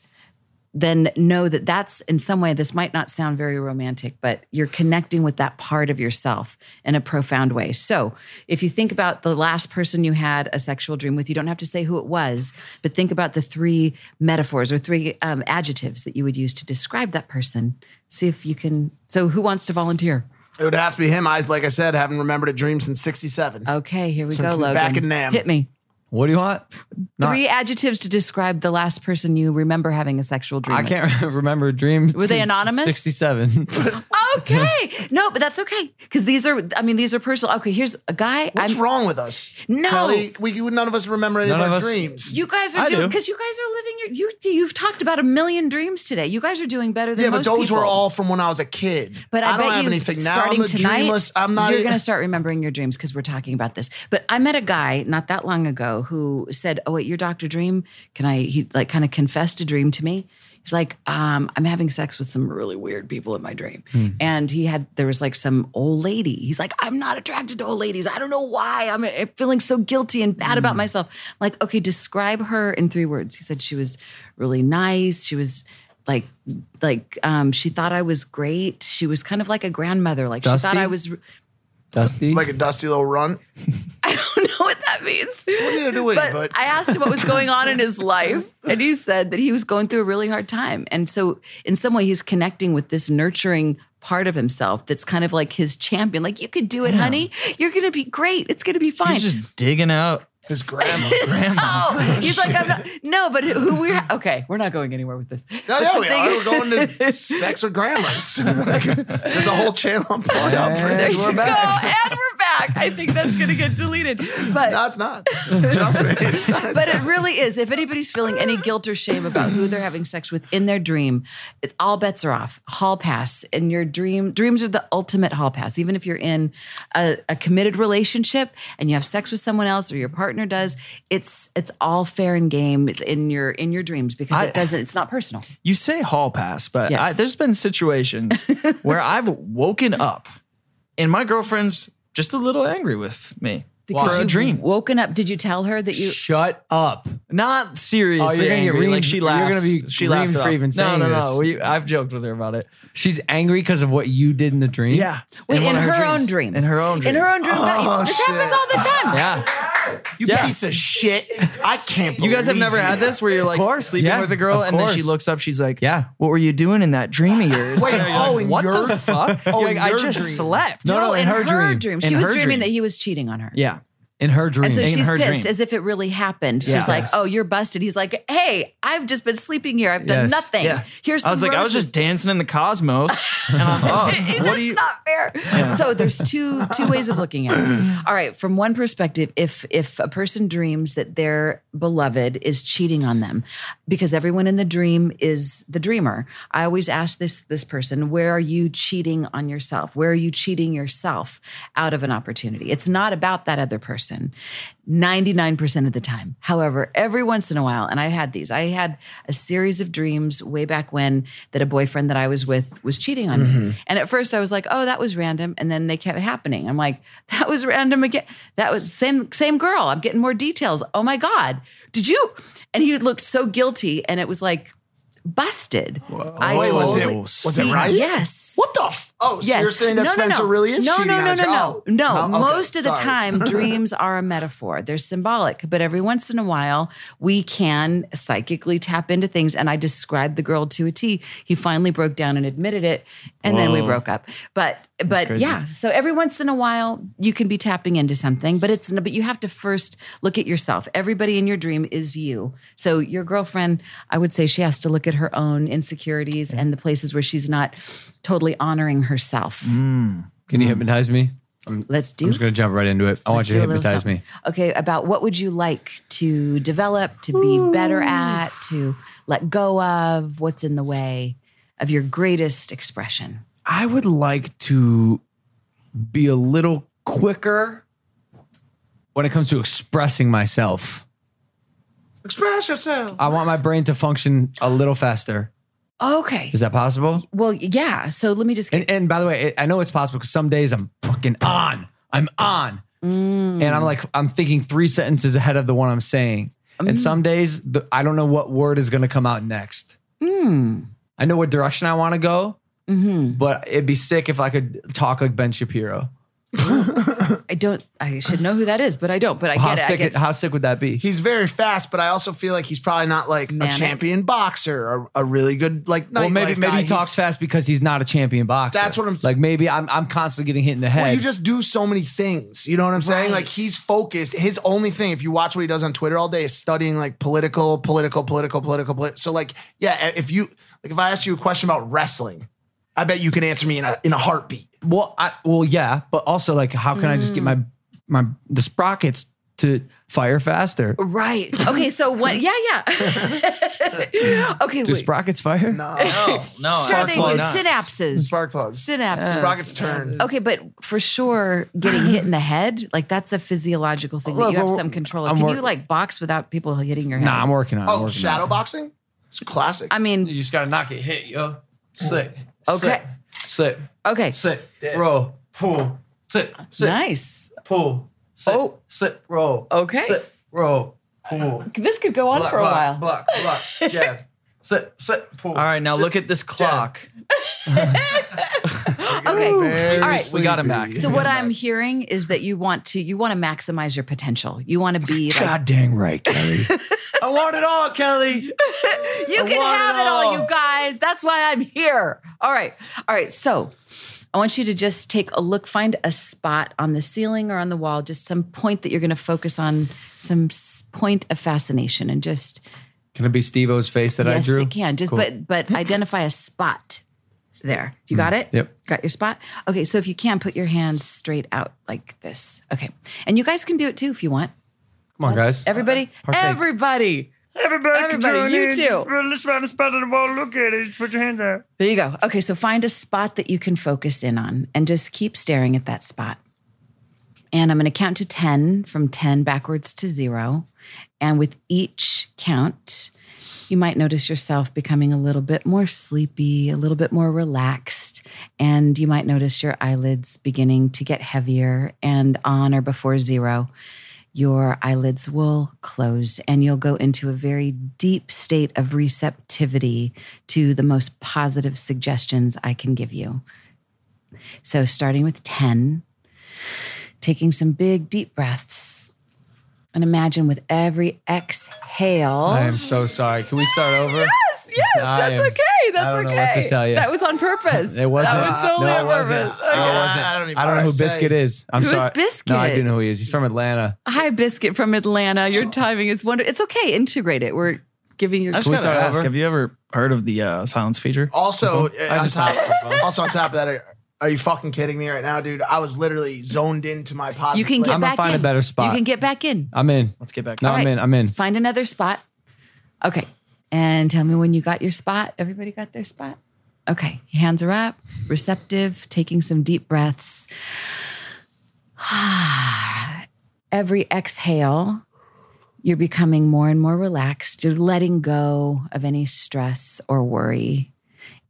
then know that that's in some way. This might not sound very romantic, but you're connecting with that part of yourself in a profound way. So if you think about the last person you had a sexual dream with, you don't have to say who it was, but think about the 3 metaphors or 3 adjectives that you would use to describe that person. See if you can. So who wants to volunteer? It would have to be him. I, like I said, haven't remembered a dream since 67. Okay, here we go, Logan. Back in NAMM. Hit me. What do you want? 3 adjectives to describe the last person you remember having a sexual dream with. I can't remember a dream. Were they anonymous? 67. Okay. No, but that's okay. Because these are personal. Okay, here's a guy. What's wrong with us? No. Kelly, none of us remember any of our dreams. You guys are because you guys are living you've talked about 1 million dreams today. You guys are doing better than most people. Yeah, but those were all from when I was a kid. But I don't have anything now. Starting tonight, you're going to start remembering your dreams because we're talking about this. But I met a guy not that long ago who said, "Oh wait, you're Dr. Dream. He like kind of confessed a dream to me." He's like, "I'm having sex with some really weird people in my dream." And there was like some old lady. He's like, "I'm not attracted to old ladies. I don't know why. I'm feeling so guilty and bad about myself." I'm like, "Okay, describe her in 3 words. He said she was really nice. She was like she thought I was great. She was kind of like a grandmother. Like Dusty? She thought I was dusty, like a dusty little run." I don't know what that means. But I asked him what was going on in his life, and he said that he was going through a really hard time. And so in some way, he's connecting with this nurturing part of himself that's kind of like his champion. Like, "You could do it, honey. You're going to be great. It's going to be fine." He's just digging out his grandma. Oh, he's like, we're not going anywhere with this. We're going to sex with grandmas. There's a whole channel on Pornhub for this. We're back. I think that's going to get deleted. But no, it's not. Trust me, it's not. But it really is. If anybody's feeling any guilt or shame about who they're having sex with in their dream, all bets are off. Hall pass. And your dreams are the ultimate hall pass. Even if you're in a committed relationship and you have sex with someone else or your partner does, it's all fair and game. It's in your dreams because it's not personal. You say hall pass, but yes. There's been situations where I've woken up and my girlfriend's just a little angry with me. Because a dream. Woken up. Did you tell her that you shut up? Not seriously. You're gonna get really like she laughs. You're gonna be she laughs for even saying this. No. I've joked with her about it. She's angry because of what you did in the dream. Yeah. Wait, in her own dream. This happens all the time. Yeah. You piece of shit. I can't believe you guys have never had this where you're like sleeping with a girl and then she looks up. She's like, "Yeah, what were you doing in that dream of yours?" Wait, what the fuck? Oh, I just slept. No, in her dream. She was dreaming that he was cheating on her. Yeah. In her dream. And so she's pissed as if it really happened. Yeah. She's like, "Oh, you're busted." He's like, "Hey, I've just been sleeping here. I've done nothing. Yeah. Here's some roses." I was just dancing in the cosmos. And I'm That's not fair. Yeah. So there's two ways of looking at it. All right. From one perspective, if a person dreams that their beloved is cheating on them, because everyone in the dream is the dreamer. I always ask this person, where are you cheating on yourself? Where are you cheating yourself out of an opportunity? It's not about that other person. 99% of the time. However, every once in a while, and I had a series of dreams way back when that a boyfriend that I was with was cheating on me. And at first I was like, "Oh, that was random." And then they kept happening. I'm like, "That was random again. That was same girl. I'm getting more details. Oh my God. Did you?" And he looked so guilty. And it was like, busted. Whoa. Was it right? Yes. What the? Oh, so yes. You're saying that Spencer really is cheating on us? No. Most of the time, dreams are a metaphor. They're symbolic. But every once in a while, we can psychically tap into things. And I described the girl to a T. He finally broke down and admitted it. And then we broke up. But yeah, so every once in a while, you can be tapping into something. But you have to first look at yourself. Everybody in your dream is you. So your girlfriend, I would say she has to look at her own insecurities and the places where she's not totally honoring herself. Mm. Can you hypnotize me? I'm just going to jump right into it. I want you to hypnotize me. Okay, about what would you like to develop, to be better at, to let go of? What's in the way of your greatest expression? I would like to be a little quicker when it comes to expressing myself. Express yourself. I want my brain to function a little faster. Okay. Is that possible? Well, yeah. So let me just get... and by the way, I know it's possible because some days I'm fucking on. I'm on. Mm. And I'm thinking three sentences ahead of the one I'm saying. Mm. And some days, I don't know what word is going to come out next. Mm. I know what direction I want to go. Mm-hmm. But it'd be sick if I could talk like Ben Shapiro. I should know who that is, but I don't. But I get it. How sick would that be? He's very fast, but I also feel like he's probably not like manic. A champion boxer or a really good like nightlife guy. Well, maybe he talks fast because he's not a champion boxer. That's what I'm like. Maybe I'm constantly getting hit in the head. Well, you just do so many things. You know what I'm saying? Like he's focused. His only thing, if you watch what he does on Twitter all day, is studying like political. So like, yeah, if I ask you a question about wrestling, I bet you can answer me in a heartbeat. Well, yeah, but also like, how can I just get the sprockets to fire faster? Right. Okay. So what? Yeah. Okay. Do sprockets fire? No. Sure, they do. Synapses. Spark plugs. Synapses. Sprockets turn. Okay, but for sure, getting hit in the head, like that's a physiological thing that you have some control of. Can you like box without people hitting your head? Nah, I'm working on it. Oh, shadow boxing? It's classic. I mean, you just gotta knock it, hit, yo. Slick. Okay. Slip. Okay. Slip. Roll. Pull. Slip. Slip. Nice. Pull. Slip. Oh. Slip. Roll. Okay. Slip. Roll. Pull. This could go on for a while. Block. Jab. Slip. Slip. Pull. All right. Now look at this clock. Okay. Very all right. Sleepy. We got him back. So what I'm hearing is that you want to maximize your potential. You want to be like, God dang right, Kelly. I want it all, Kelly. You can have it all, you guys. That's why I'm here. All right. So I want you to just take a look, find a spot on the ceiling or on the wall, just some point that you're going to focus on, some point of fascination, and just. Can it be Steve-O's face that I drew? Yes, it can. Just cool. but identify a spot there. You got it? Yep. Got your spot? Okay, so if you can, put your hands straight out like this. Okay. And you guys can do it too if you want. Come on, guys. Everybody, you too. Let's find a spot on the wall. Look at it. Just put your hands out. There you go. Okay, so find a spot that you can focus in on and just keep staring at that spot. And I'm going to count to 10, from 10 backwards to 0. And with each count, you might notice yourself becoming a little bit more sleepy, a little bit more relaxed. And you might notice your eyelids beginning to get heavier. And on or before 0, your eyelids will close and you'll go into a very deep state of receptivity to the most positive suggestions I can give you. So starting with 10, taking some big, deep breaths. And imagine with every exhale. I am so sorry. Can we start over? Yes, that's okay. I don't know what to tell you. That was on purpose. It wasn't. That was totally on purpose. Okay. I don't know who Biscuit is. I'm sorry. Who is Biscuit? No, I do know who he is. He's from Atlanta. Hi, Biscuit from Atlanta. Your timing is wonderful. It's okay. Integrate it. We're giving your... Can we start over? Have you ever heard of the silence feature? Also, on top of that... Are you fucking kidding me right now, dude? I was literally zoned into my podcast. I'm going to find a better spot. You can get back in. I'm in. Let's get back in. I'm in. Find another spot. Okay. And tell me when you got your spot. Everybody got their spot? Okay. Hands are up. Receptive. Taking some deep breaths. Every exhale, you're becoming more and more relaxed. You're letting go of any stress or worry.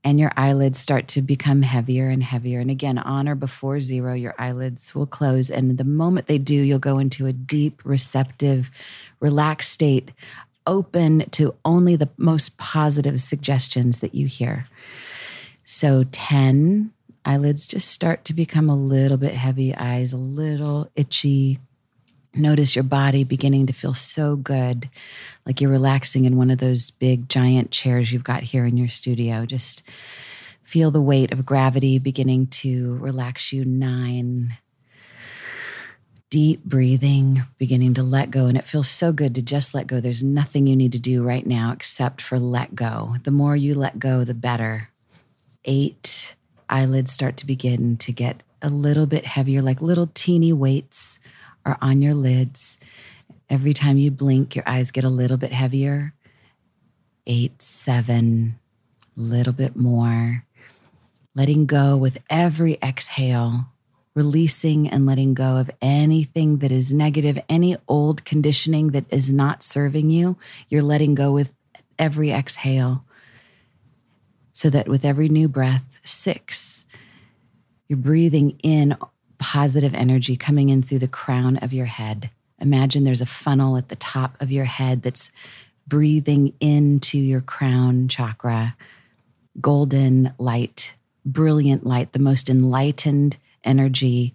And your eyelids start to become heavier and heavier. And again, on or before 0, your eyelids will close. And the moment they do, you'll go into a deep, receptive, relaxed state, open to only the most positive suggestions that you hear. So 10, Eyelids just start to become a little bit heavy, eyes a little itchy. Notice your body beginning to feel so good, like you're relaxing in one of those big giant chairs you've got here in your studio. Just feel the weight of gravity beginning to relax you. 9. Deep breathing, beginning to let go. And it feels so good to just let go. There's nothing you need to do right now except for let go. The more you let go, the better. 8. Eyelids start to begin to get a little bit heavier, like little teeny weights are on your lids. Every time you blink, your eyes get a little bit heavier. 8, 7, little bit more. Letting go with every exhale. Releasing and letting go of anything that is negative, any old conditioning that is not serving you, you're letting go with every exhale. So that with every new breath, 6, you're breathing in positive energy coming in through the crown of your head. Imagine there's a funnel at the top of your head that's breathing into your crown chakra. Golden light, brilliant light, the most enlightened energy,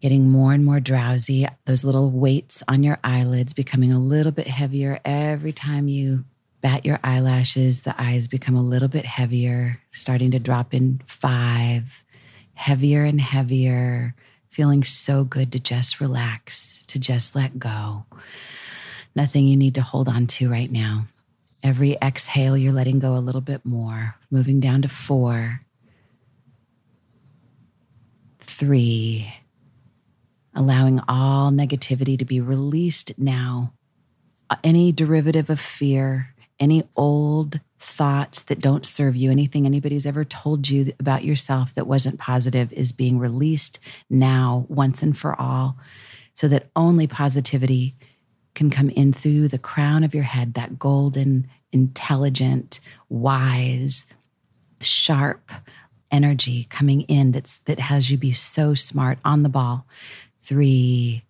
getting more and more drowsy, those little weights on your eyelids becoming a little bit heavier. Every time you bat your eyelashes, the eyes become a little bit heavier, starting to drop in. 5, heavier and heavier, feeling so good to just relax, to just let go. Nothing you need to hold on to right now. Every exhale, you're letting go a little bit more, moving down to 4. 3, allowing all negativity to be released now. Any derivative of fear, any old thoughts that don't serve you, anything anybody's ever told you about yourself that wasn't positive is being released now, once and for all, so that only positivity can come in through the crown of your head, that golden, intelligent, wise, sharp energy coming in that has you be so smart, on the ball. 3,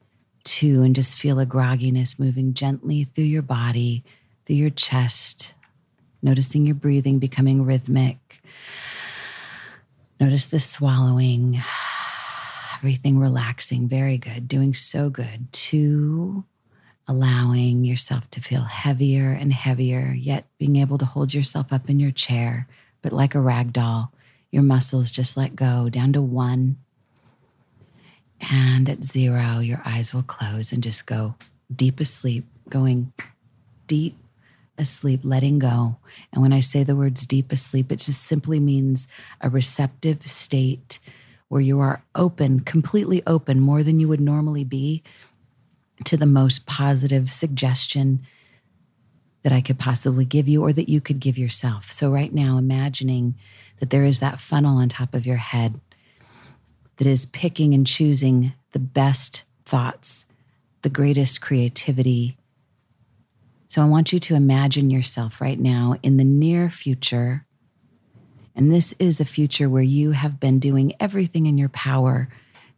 2, and just feel a grogginess moving gently through your body, through your chest, noticing your breathing becoming rhythmic. Notice the swallowing, everything relaxing. Very good, doing so good. 2, allowing yourself to feel heavier and heavier, yet being able to hold yourself up in your chair, but like a rag doll. Your muscles just let go, down to 1. And at 0, your eyes will close and just go deep asleep, going deep asleep, letting go. And when I say the words deep asleep, it just simply means a receptive state where you are open, completely open, more than you would normally be, to the most positive suggestion that I could possibly give you or that you could give yourself. So right now, imagining that there is that funnel on top of your head that is picking and choosing the best thoughts, the greatest creativity. So I want you to imagine yourself right now in the near future. And this is a future where you have been doing everything in your power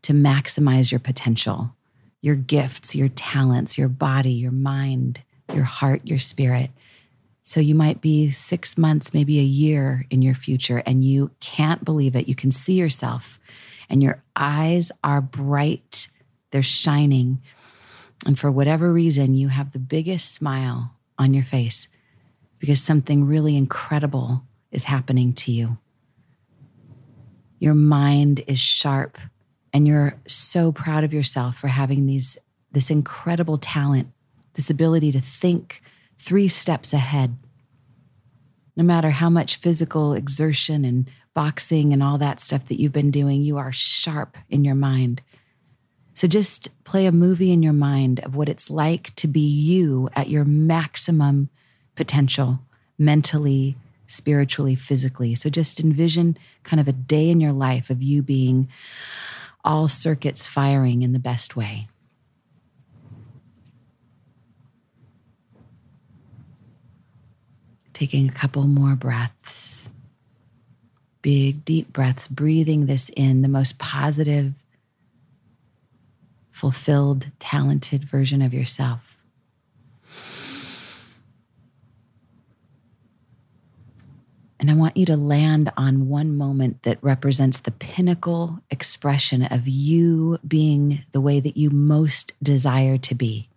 to maximize your potential, your gifts, your talents, your body, your mind, your heart, your spirit. So you might be 6 months, maybe a year in your future, and you can't believe it. You can see yourself and your eyes are bright. They're shining. And for whatever reason, you have the biggest smile on your face because something really incredible is happening to you. Your mind is sharp and you're so proud of yourself for having this incredible talent, this ability to think 3 steps ahead. No matter how much physical exertion and boxing and all that stuff that you've been doing, you are sharp in your mind. So just play a movie in your mind of what it's like to be you at your maximum potential, mentally, spiritually, physically. So just envision kind of a day in your life of you being all circuits firing in the best way. Taking a couple more breaths, big, deep breaths, breathing this in, the most positive, fulfilled, talented version of yourself. And And I want you to land on one moment that represents the pinnacle expression of you being the way that you most desire to be,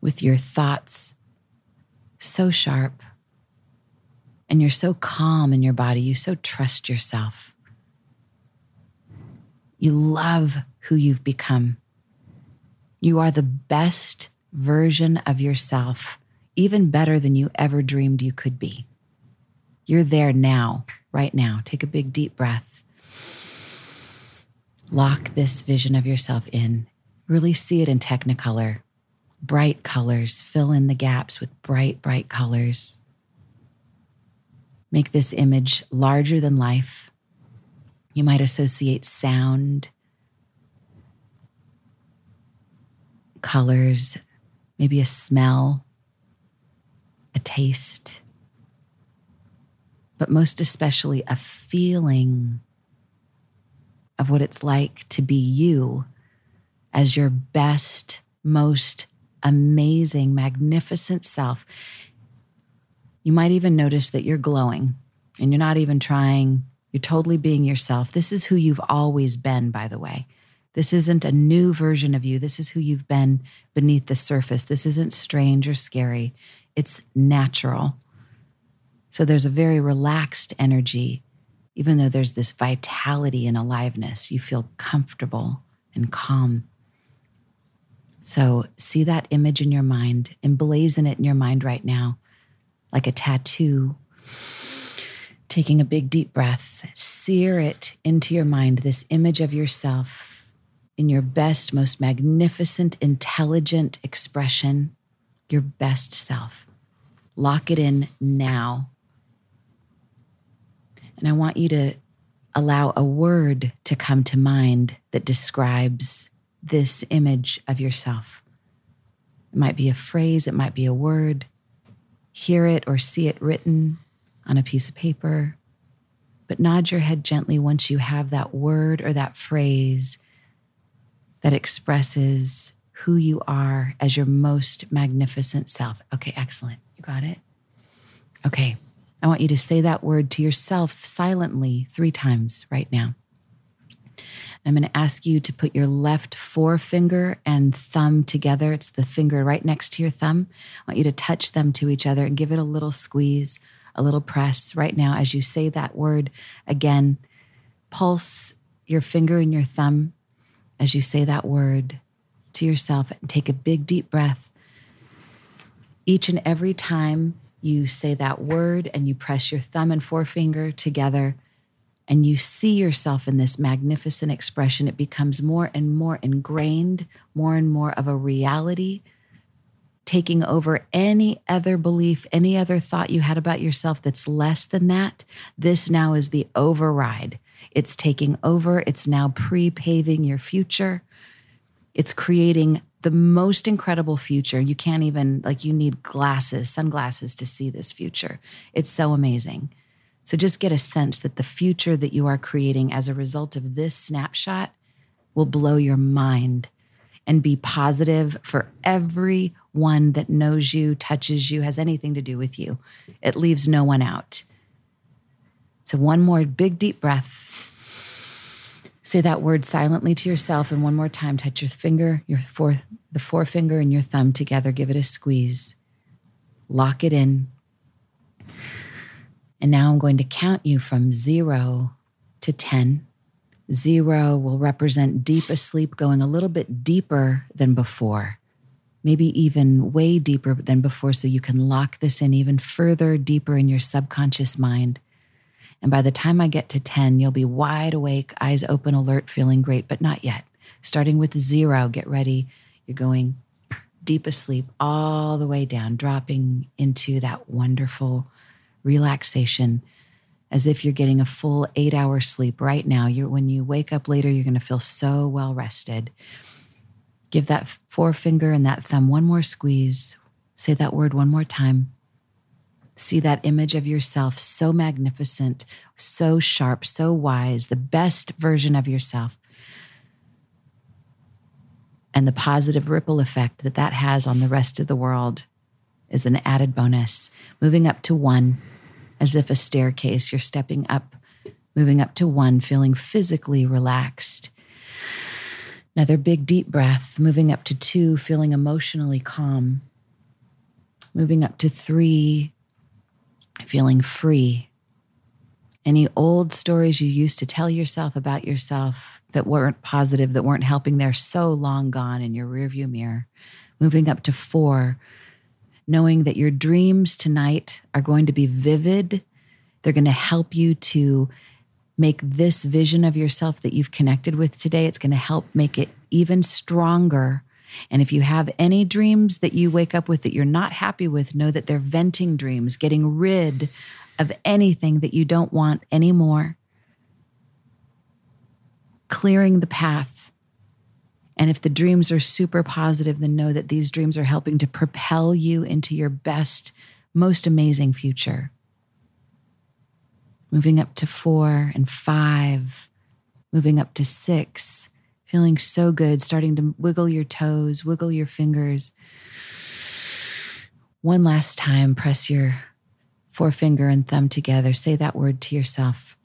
with your thoughts so sharp, and you're so calm in your body. You so trust yourself. You love who you've become. You are the best version of yourself, even better than you ever dreamed you could be. You're there now, right now. Take a big, deep breath. Lock this vision of yourself in. Really see it in Technicolor. Bright colors. Fill in the gaps with bright, bright colors. Make this image larger than life. You might associate sound, colors, maybe a smell, a taste, but most especially a feeling of what it's like to be you as your best, most amazing, magnificent self. You might even notice that you're glowing and you're not even trying. You're totally being yourself. This is who you've always been, by the way. This isn't a new version of you. This is who you've been beneath the surface. This isn't strange or scary. It's natural. So there's a very relaxed energy, even though there's this vitality and aliveness. You feel comfortable and calm. So see that image in your mind, emblazon it in your mind right now, like a tattoo. Taking a big, deep breath, sear it into your mind, this image of yourself in your best, most magnificent, intelligent expression, your best self. Lock it in now. And I want you to allow a word to come to mind that describes this image of yourself. It might be a phrase, it might be a word. Hear it or see it written on a piece of paper, but nod your head gently once you have that word or that phrase that expresses who you are as your most magnificent self. Okay, excellent. You got it? Okay. I want you to say that word to yourself silently 3 times right now. I'm going to ask you to put your left forefinger and thumb together. It's the finger right next to your thumb. I want you to touch them to each other and give it a little squeeze, a little press right now as you say that word again. Pulse your finger and your thumb as you say that word to yourself and take a big, deep breath. Each and every time you say that word and you press your thumb and forefinger together, and you see yourself in this magnificent expression, it becomes more and more ingrained, more and more of a reality, taking over any other belief, any other thought you had about yourself that's less than that. This now is the override. It's taking over. It's now pre-paving your future. It's creating the most incredible future. You can't even, you need glasses, sunglasses to see this future. It's so amazing. So just get a sense that the future that you are creating as a result of this snapshot will blow your mind and be positive for everyone that knows you, touches you, has anything to do with you. It leaves no one out. So one more big, deep breath. Say that word silently to yourself, and one more time, touch your finger, the forefinger and your thumb together. Give it a squeeze. Lock it in. And now I'm going to count you from 0 to 10. 0 will represent deep asleep, going a little bit deeper than before, maybe even way deeper than before, so you can lock this in even further, deeper in your subconscious mind. And by the time I get to 10, you'll be wide awake, eyes open, alert, feeling great, but not yet. Starting with 0, get ready. You're going deep asleep all the way down, dropping into that wonderful relaxation, as if you're getting a full 8-hour sleep right now. When you wake up later, you're going to feel so well rested. Give that forefinger and that thumb one more squeeze. Say that word one more time. See that image of yourself, so magnificent, so sharp, so wise, the best version of yourself, and the positive ripple effect that has on the rest of the world is an added bonus. Moving up to 1. as if a staircase. You're stepping up, moving up to one, feeling physically relaxed. Another big deep breath, moving up to two, feeling emotionally calm. Moving up to three, feeling free. Any old stories you used to tell yourself about yourself that weren't positive, that weren't helping, they're so long gone in your rearview mirror. Moving up to four, knowing that your dreams tonight are going to be vivid. They're going to help you to make this vision of yourself that you've connected with today. It's going to help make it even stronger. And if you have any dreams that you wake up with that you're not happy with, know that they're venting dreams, getting rid of anything that you don't want anymore. Clearing the path. And if the dreams are super positive, then know that these dreams are helping to propel you into your best, most amazing future. Moving up to four and five, moving up to six, feeling so good, starting to wiggle your toes, wiggle your fingers. One last time, press your forefinger and thumb together. Say that word to yourself.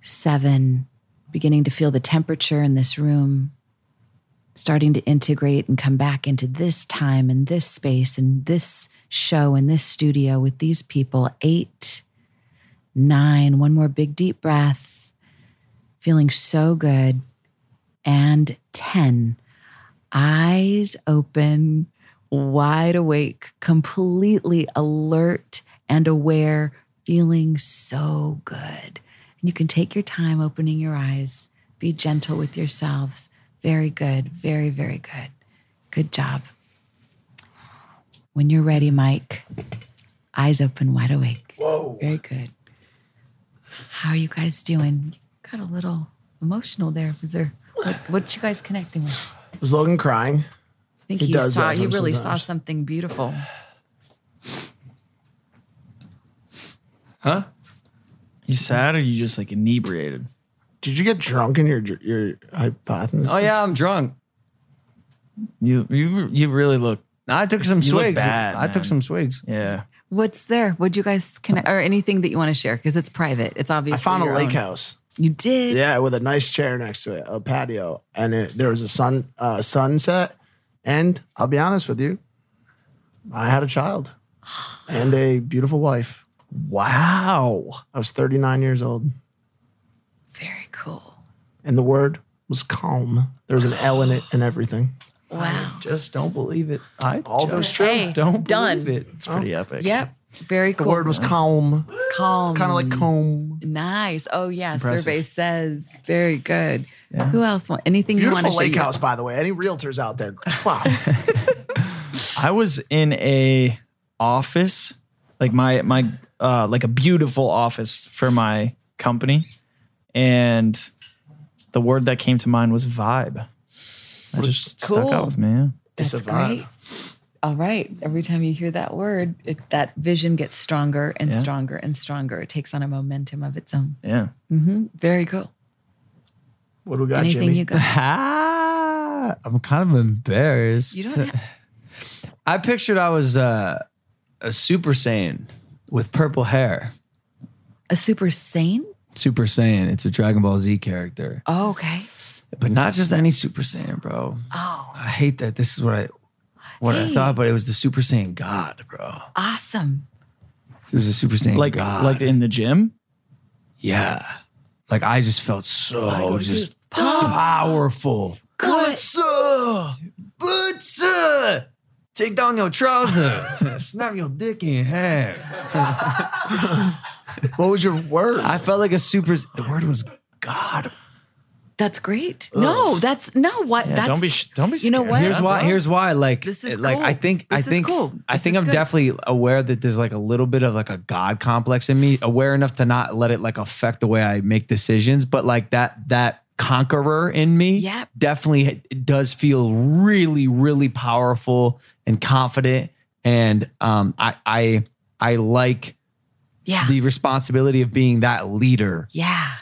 Seven. Beginning to feel the temperature in this room, starting to integrate and come back into this time and this space and this show and this studio with these people. 8, 9, one more big deep breath, feeling so good. And 10, eyes open, wide awake, completely alert and aware, feeling so good. You can take your time opening your eyes. Be gentle with yourselves. Very good. Very, very good. Good job. When you're ready, Mike, eyes open, wide awake. Whoa. Very good. How are you guys doing? Got a little emotional there. Was there? What you guys connecting with? Was Logan crying? I think he really saw something beautiful. Huh? You sad or you just like inebriated? Did you get drunk in your hypothesis? Oh yeah, I'm drunk. You really look. I took some swigs. I took some swigs. Yeah. What's there? What'd you guys connect or anything that you want to share? Because it's private. It's obviously. I found a lake house. You did? Yeah, with a nice chair next to it, a patio, and there was a sunset. And I'll be honest with you, I had a child and a beautiful wife. Wow. I was 39 years old. Very cool. And the word was calm. There was an L in it and everything. Wow. I just don't believe it. Don't believe it. It's pretty epic. Yep. Very cool. The word was calm. Calm. Kind of like comb. Nice. Oh, yeah. Impressive. Survey says. Very good. Yeah. Who else? Anything you want to share? Beautiful lake house, by the way. Any realtors out there? Wow. I was in a office, like a beautiful office for my company. And the word that came to mind was vibe. That just stuck out with me. Yeah. That's it's a vibe. Great. All right. Every time you hear that word, that vision gets stronger and stronger and stronger. It takes on a momentum of its own. Yeah. Mm-hmm. Very cool. What do we got, Anything Jimmy? You got? I'm kind of embarrassed. You don't have- I pictured I was a Super Saiyan. With purple hair. A Super Saiyan? Super Saiyan. It's a Dragon Ball Z character. Oh, okay. But not just any Super Saiyan, bro. Oh. I hate that. This is what I thought, but it was the Super Saiyan God, bro. Awesome. It was a Super Saiyan God. Like in the gym? Yeah. Like I just felt so powerful. Butsa! Take down your trouser. Snap your dick in half. What was your word? I felt like a super... The word was God. That's great. Ugh. Don't be scared. You know what? Here's why. Like, this is like cool. I think I'm definitely aware that there's like a little bit of like a God complex in me. Aware enough to not let it like affect the way I make decisions. But like that conqueror in me definitely does feel really, really powerful and confident. And I like the responsibility of being that leader. Yeah.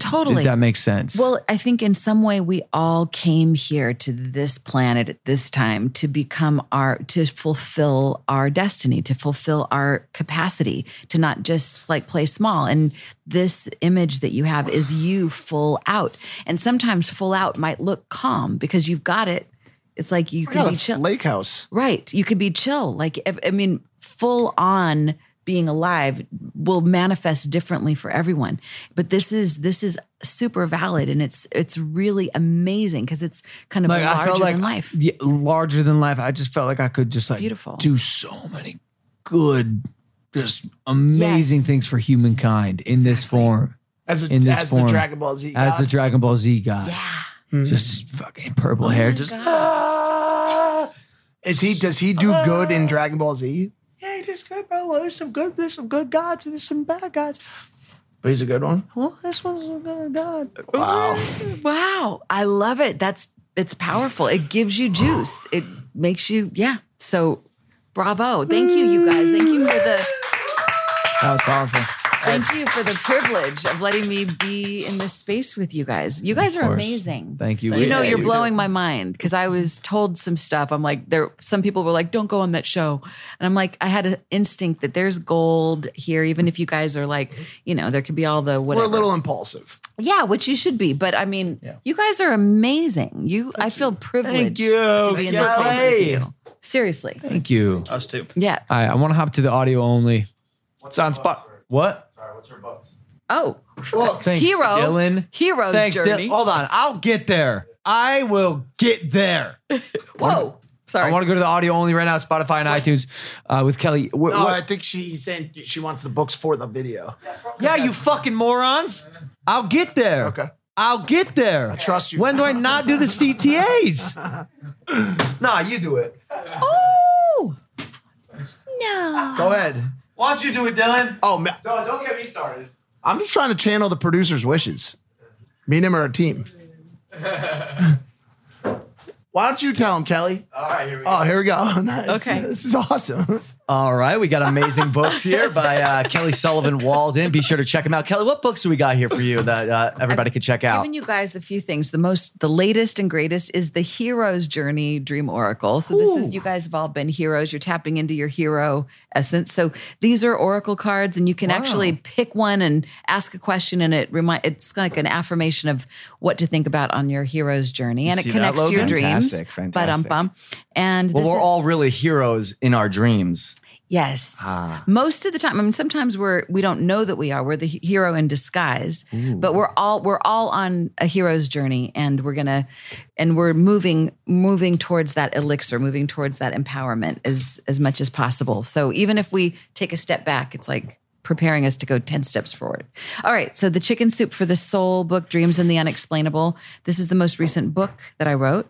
Totally. If that makes sense. Well, I think in some way we all came here to this planet at this time to become to fulfill our destiny, to fulfill our capacity, to not just like play small. And this image that you have is you full out. And sometimes full out might look calm because you've got it. It's like you could be chill. Lake house. Right. You could be chill. Like, full on being alive will manifest differently for everyone. But this is super valid, and it's really amazing because it's kind of like, larger than life. Yeah, larger than life. I just felt like I could just like do so many good, just amazing things for humankind in this form. As the Dragon Ball Z God. As the Dragon Ball Z God. Yeah. Mm-hmm. Just fucking purple hair. Just does he do good in Dragon Ball Z? Yeah, he does good, bro. Well, there's some good gods and there's some bad gods. But he's a good one. Well, this one's a good god. Wow. I love it. It's powerful. It gives you juice. It makes you, So bravo. Thank you, you guys. Thank you for that was powerful. Thank you for the privilege of letting me be in this space with you guys. You guys are amazing. Thank you. You're blowing my mind because I was told some stuff. I'm like, some people were like, don't go on that show. And I'm like, I had an instinct that there's gold here, even if you guys are like, there could be all the whatever. We're a little impulsive. Yeah, which you should be. But you guys are amazing. I feel privileged to be in this space with you. Seriously. Thank you. Us too. Yeah. I want to hop to the audio only. It's on spot. What? Sorry, what's her butts? Oh, well, thanks, Dylan. Hero's Journey. Hold on, I'll get there. I will get there. Whoa, sorry. I want to go to the audio only right now, Spotify and iTunes with Kelly. I think she's saying she wants the books for the video. Yeah, you fucking morons. I'll get there. Okay. I'll get there. I trust you. When do I not do the CTAs? Nah, you do it. Oh, no. Go ahead. Why don't you do it, Dylan? Oh, man. No, don't get me started. I'm just trying to channel the producer's wishes. Me and him are a team. Why don't you tell him, Kelly? All right, here we go. Oh, here we go. Nice. Okay. This is awesome. All right. We got amazing books here by Kelly Sullivan Walden. Be sure to check them out. Kelly, what books do we got here for you that everybody could check out? I've given you guys a few things. The latest and greatest is The Hero's Journey Dream Oracle. So this is, you guys have all been heroes. You're tapping into your hero essence. So these are oracle cards, and you can actually pick one and ask a question, and it's like an affirmation of what to think about on your hero's journey. And it connects to your dreams. Fantastic. And we're all really heroes in our dreams. Yes. Most of the time. I mean, sometimes we don't know that we are. We're the hero in disguise. Ooh. But we're all on a hero's journey, and we're moving towards that elixir, moving towards that empowerment as much as possible. So even if we take a step back, it's like preparing us to go 10 steps forward. All right. So the Chicken Soup for the Soul book, Dreams and the Unexplainable. This is the most recent book that I wrote.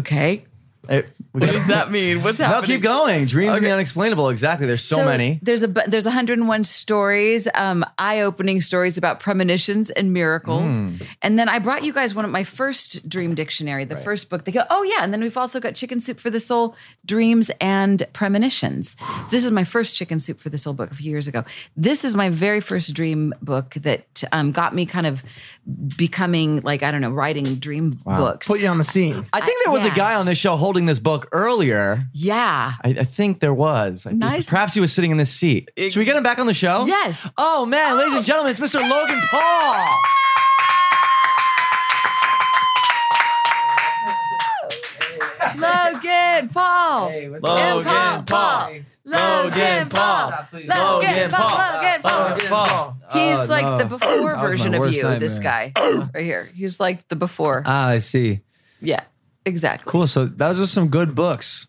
Okay. What does that mean? What's happening? No, keep going. Dreams and the Unexplainable. Exactly. There's so many. There's 101 stories, eye-opening stories about premonitions and miracles. And then I brought you guys one of my first dream dictionary, the first book. They go, oh yeah. And then we've also got Chicken Soup for the Soul, Dreams and Premonitions. This is my first Chicken Soup for the Soul book a few years ago. This is my very first dream book that got me kind of becoming like, I don't know, writing dream books. Put you on the scene. I think there was a guy on this show holding this book earlier. Yeah. I think there was. Nice. Perhaps he was sitting in this seat. Should we get him back on the show? Yes. Oh, man. Ladies and gentlemen, it's Mr. Logan Paul. Logan Paul. Hey, Logan Paul. Logan Paul. Logan Paul. Logan Paul. He's like the before version of you, this guy right here. He's like the before. Ah, I see. Yeah. Exactly. Cool. So those are some good books.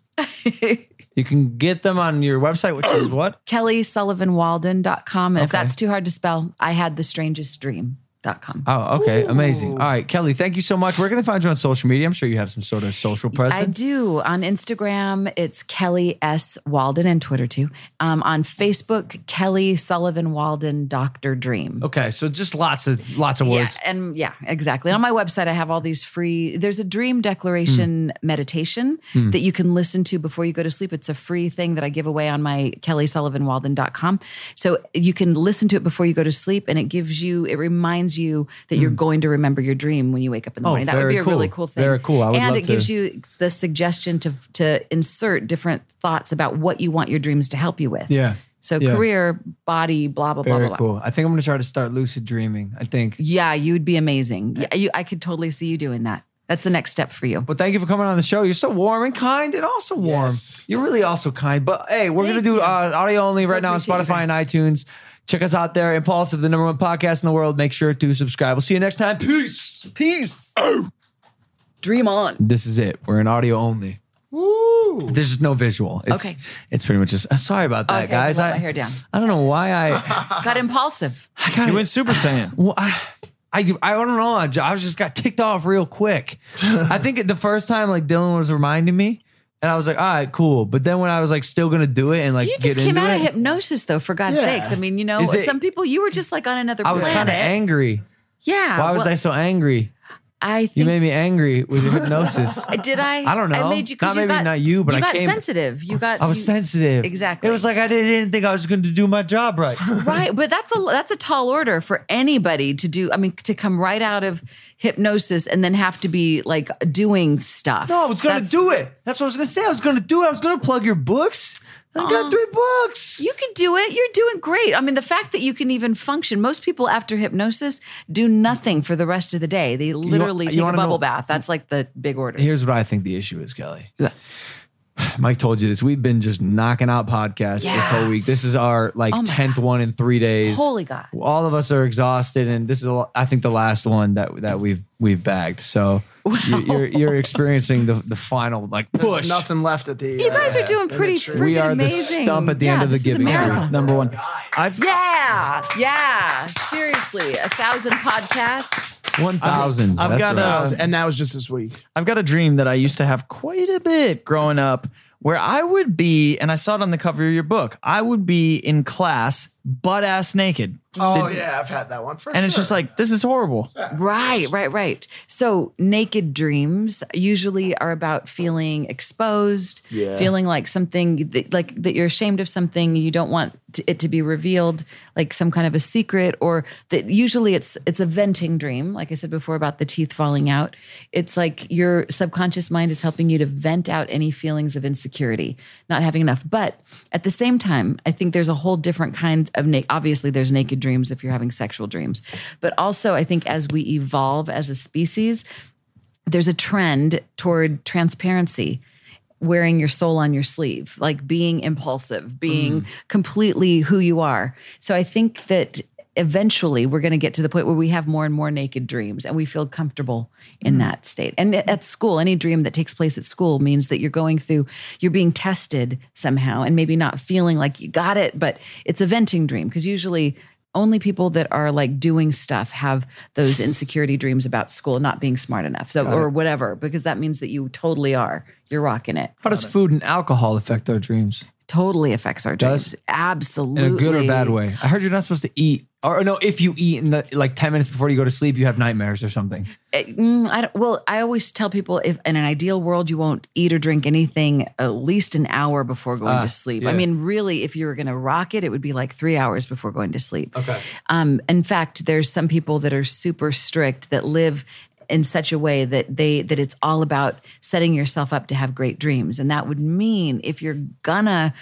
You can get them on your website, which is what? KellySullivanWalden.com. And if that's too hard to spell, I Had the Strangest Dream. Dreamweaver.com. Oh, okay. Ooh. Amazing. All right, Kelly, thank you so much. Where can they find you on social media? I'm sure you have some sort of social presence. I do. On Instagram, it's Kelly S. Walden, and Twitter too. On Facebook, Kelly Sullivan Walden, Dr. Dream. Okay, so just lots of words. Yeah, and yeah, exactly. And on my website, I have all these free, there's a dream declaration meditation that you can listen to before you go to sleep. It's a free thing that I give away on my KellySullivanWalden.com. So you can listen to it before you go to sleep, and it gives you, it reminds you that you're going to remember your dream when you wake up in the morning. That would be a really cool thing. Very cool. I would love to. And it gives you the suggestion to insert different thoughts about what you want your dreams to help you with. Yeah. So career, body, blah, blah, blah, blah, blah. Very cool. I think I'm going to try to start lucid dreaming, I think. Yeah, you would be amazing. Yeah, I could totally see you doing that. That's the next step for you. Well, thank you for coming on the show. You're so warm and kind and also warm. Yes. You're really also kind. But hey, we're going to do audio only right now on Spotify and iTunes. Check us out there. Impulsive, the number one podcast in the world. Make sure to subscribe. We'll see you next time. Peace. Peace. Oh. Dream on. This is it. We're in audio only. Woo. There's no visual. It's pretty much just, sorry about that, guys. I put my hair down. I don't know why I got impulsive. You went Super Saiyan. Well, I don't know. I just got ticked off real quick. I think the first time, like, Dylan was reminding me. And I was like, all right, cool. But then when I was like, still going to do it and like, you just came out of hypnosis though, for God's sakes. I mean, you know, some people, you were just like on another planet. I was kind of angry. Yeah. Why was I so angry? I think you made me angry with hypnosis. Did I? I don't know. I made you, but I came sensitive. I was sensitive. Exactly. It was like I didn't think I was going to do my job right. Right, but that's a tall order for anybody to do. I mean, to come right out of hypnosis and then have to be like doing stuff. No, I was going to do it. That's what I was going to say. I was going to do it. I was going to plug your books. I got 3 books. You can do it. You're doing great. I mean, the fact that you can even function. Most people after hypnosis do nothing for the rest of the day. They literally take a bubble bath. That's like the big order. Here's what I think the issue is, Kelly. Yeah. Mike told you this. We've been just knocking out podcasts this whole week. This is our 10th one in 3 days. Holy God. All of us are exhausted. And this is, I think, the last one that we've bagged. So you're experiencing the final push. There's nothing left at the You guys are doing pretty freaking We are amazing. The stump at the end of the giving. Number one. Yeah. Seriously. 1,000 podcasts. 1,000. I've got and that was just this week. I've got a dream that I used to have quite a bit growing up, where I would be, and I saw it on the cover of your book. I would be in class, butt ass naked. Oh yeah, I've had that one for sure. And it's just like, this is horrible. Yeah. Right. So naked dreams usually are about feeling exposed, feeling like something that you're ashamed of, something you don't want it to be revealed, like some kind of a secret, or that usually it's a venting dream. Like I said before about the teeth falling out, it's like your subconscious mind is helping you to vent out any feelings of insecurity. Not having enough. But at the same time, I think there's a whole different kind of, obviously there's naked dreams if you're having sexual dreams. But also I think as we evolve as a species, there's a trend toward transparency, wearing your soul on your sleeve, like being impulsive, being completely who you are. So I think that eventually we're going to get to the point where we have more and more naked dreams and we feel comfortable in that state. And at school, any dream that takes place at school means that you're being tested somehow and maybe not feeling like you got it, but it's a venting dream. Because usually only people that are like doing stuff have those insecurity dreams about school, not being smart enough or whatever, because that means that you totally are. You're rocking it. How does food and alcohol affect our dreams? Totally affects our dreams. Absolutely. In a good or bad way. I heard you're not supposed to eat. Or no, if you eat in 10 minutes before you go to sleep, you have nightmares or something. I always tell people, if in an ideal world, you won't eat or drink anything at least an hour before going to sleep. Yeah. I mean, really, if you were going to rock it, it would be like 3 hours before going to sleep. Okay. In fact, there's some people that are super strict that live in such a way that that it's all about setting yourself up to have great dreams. And that would mean if you're gonna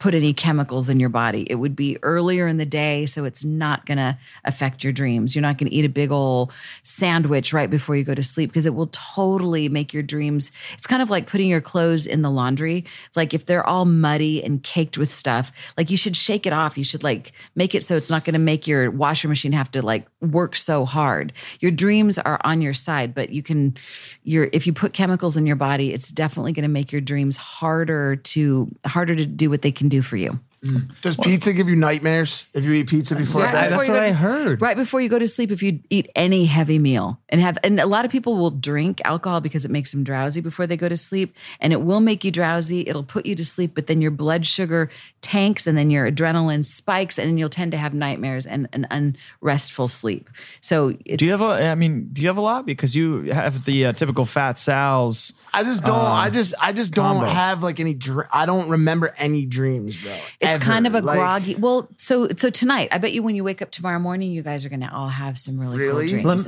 put any chemicals in your body, it would be earlier in the day, so it's not going to affect your dreams. You're not going to eat a big old sandwich right before you go to sleep, because it will totally make your dreams. It's kind of like putting your clothes in the laundry. It's like if they're all muddy and caked with stuff, like you should shake it off. You should make it so it's not going to make your washer machine have to work so hard. Your dreams are on your side, but if you put chemicals in your body, it's definitely going to make your dreams harder to do what they can do for you. Does pizza give you nightmares if you eat pizza before bed? That's what I heard. Right before you go to sleep, if you eat any heavy meal and a lot of people will drink alcohol because it makes them drowsy before they go to sleep, and it will make you drowsy. It'll put you to sleep, but then your blood sugar tanks and then your adrenaline spikes and then you'll tend to have nightmares and an unrestful sleep. So do you have a lot? Because you have the typical fat Sal's. I don't remember any dreams, bro. It's kind of a groggy. Well, so tonight, I bet you when you wake up tomorrow morning, you guys are going to all have some really cool dreams.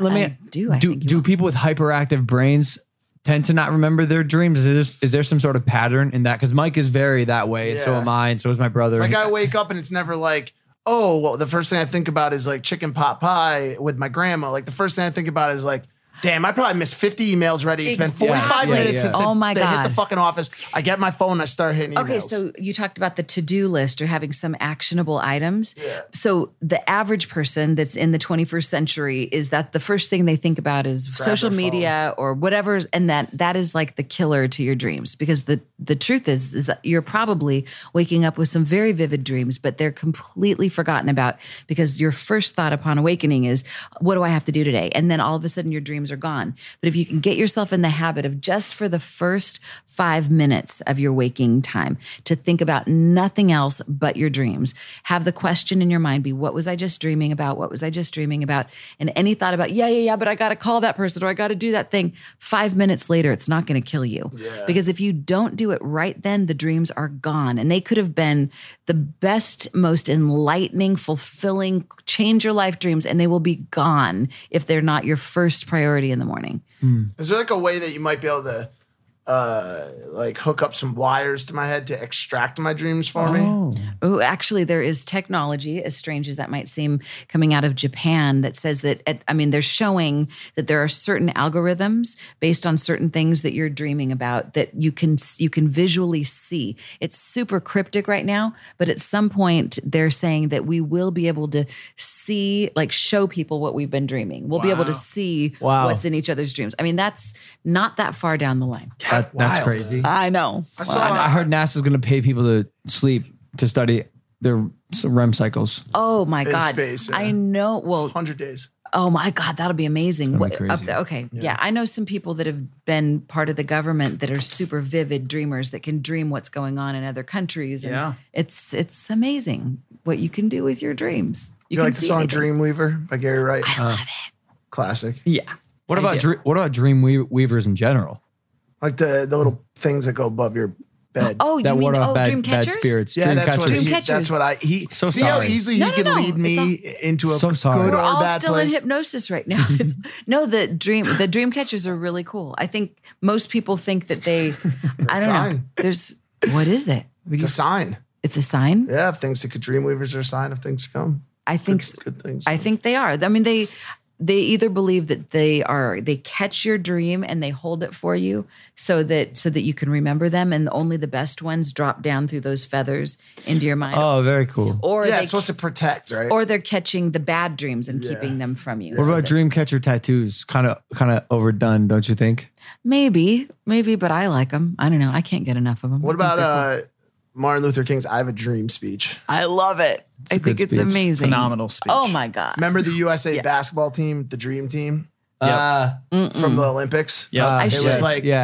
Do people with hyperactive brains tend to not remember their dreams? Is there some sort of pattern in that? Because Mike is very that way, and so am I, and so is my brother. Like, I wake up and it's never like, oh, well, the first thing I think about is like chicken pot pie with my grandma. Like, the first thing I think about is like, damn, I probably missed 50 emails already. It's been 45 minutes since they hit the fucking office. I get my phone and I start hitting emails. Okay, so you talked about the to-do list or having some actionable items. Yeah. So the average person that's in the 21st century is that the first thing they think about is social media or whatever. And that is like the killer to your dreams, because the truth is that you're probably waking up with some very vivid dreams, but they're completely forgotten about because your first thought upon awakening is, what do I have to do today? And then all of a sudden your dreams are gone. But if you can get yourself in the habit of just for the first 5 minutes of your waking time to think about nothing else but your dreams, have the question in your mind be, what was I just dreaming about? What was I just dreaming about? And any thought about, but I got to call that person or I got to do that thing. 5 minutes later, it's not going to kill you. Yeah. Because if you don't do it right then, the dreams are gone. And they could have been the best, most enlightening, fulfilling, change your life dreams, and they will be gone if they're not your first priority in the morning. Is there like a way that you might be able to like hook up some wires to my head to extract my dreams for me? Oh, actually there is technology, as strange as that might seem, coming out of Japan that says that, they're showing that there are certain algorithms based on certain things that you're dreaming about that you can visually see. It's super cryptic right now, but at some point they're saying that we will be able to see, like show people what we've been dreaming. We'll be able to see what's in each other's dreams. I mean, that's not that far down the line. That's crazy. I know. I heard NASA's going to pay people to sleep to study their REM cycles. Oh my God. Space, yeah. I know. Well, 100 days. Oh my God, that'll be amazing. Be up there. Okay. Yeah. I know some people that have been part of the government that are super vivid dreamers that can dream what's going on in other countries. And it's amazing what you can do with your dreams. You like the song Dreamweaver by Gary Wright? I love it. Classic. Yeah. What about Dreamweavers in general? Like the little things that go above your bed. Oh, you mean dream catchers? Bad spirits. Yeah, that's what I. See how easily he can lead me into a good or bad place. We're all still in hypnosis right now. The dream catchers are really cool. I think most people think that they. I don't know. What is it? It's a sign. It's a sign. Yeah, Dreamweavers are a sign of things to come. I think good things. I think they are. I mean, they either believe that they catch your dream and they hold it for you so that you can remember them, and only the best ones drop down through those feathers into your mind. Oh, very cool. Or it's supposed to protect, right? Or they're catching the bad dreams and keeping them from you. What about dream catcher tattoos? Kind of overdone, don't you think? Maybe, but I like them. I don't know. I can't get enough of them. What about Martin Luther King's "I Have a Dream" speech? I love it. I think it's amazing. Phenomenal speech. Oh my God. Remember the USA basketball team, the Dream Team? Yeah. From the Olympics? Yeah. It was like Jordan.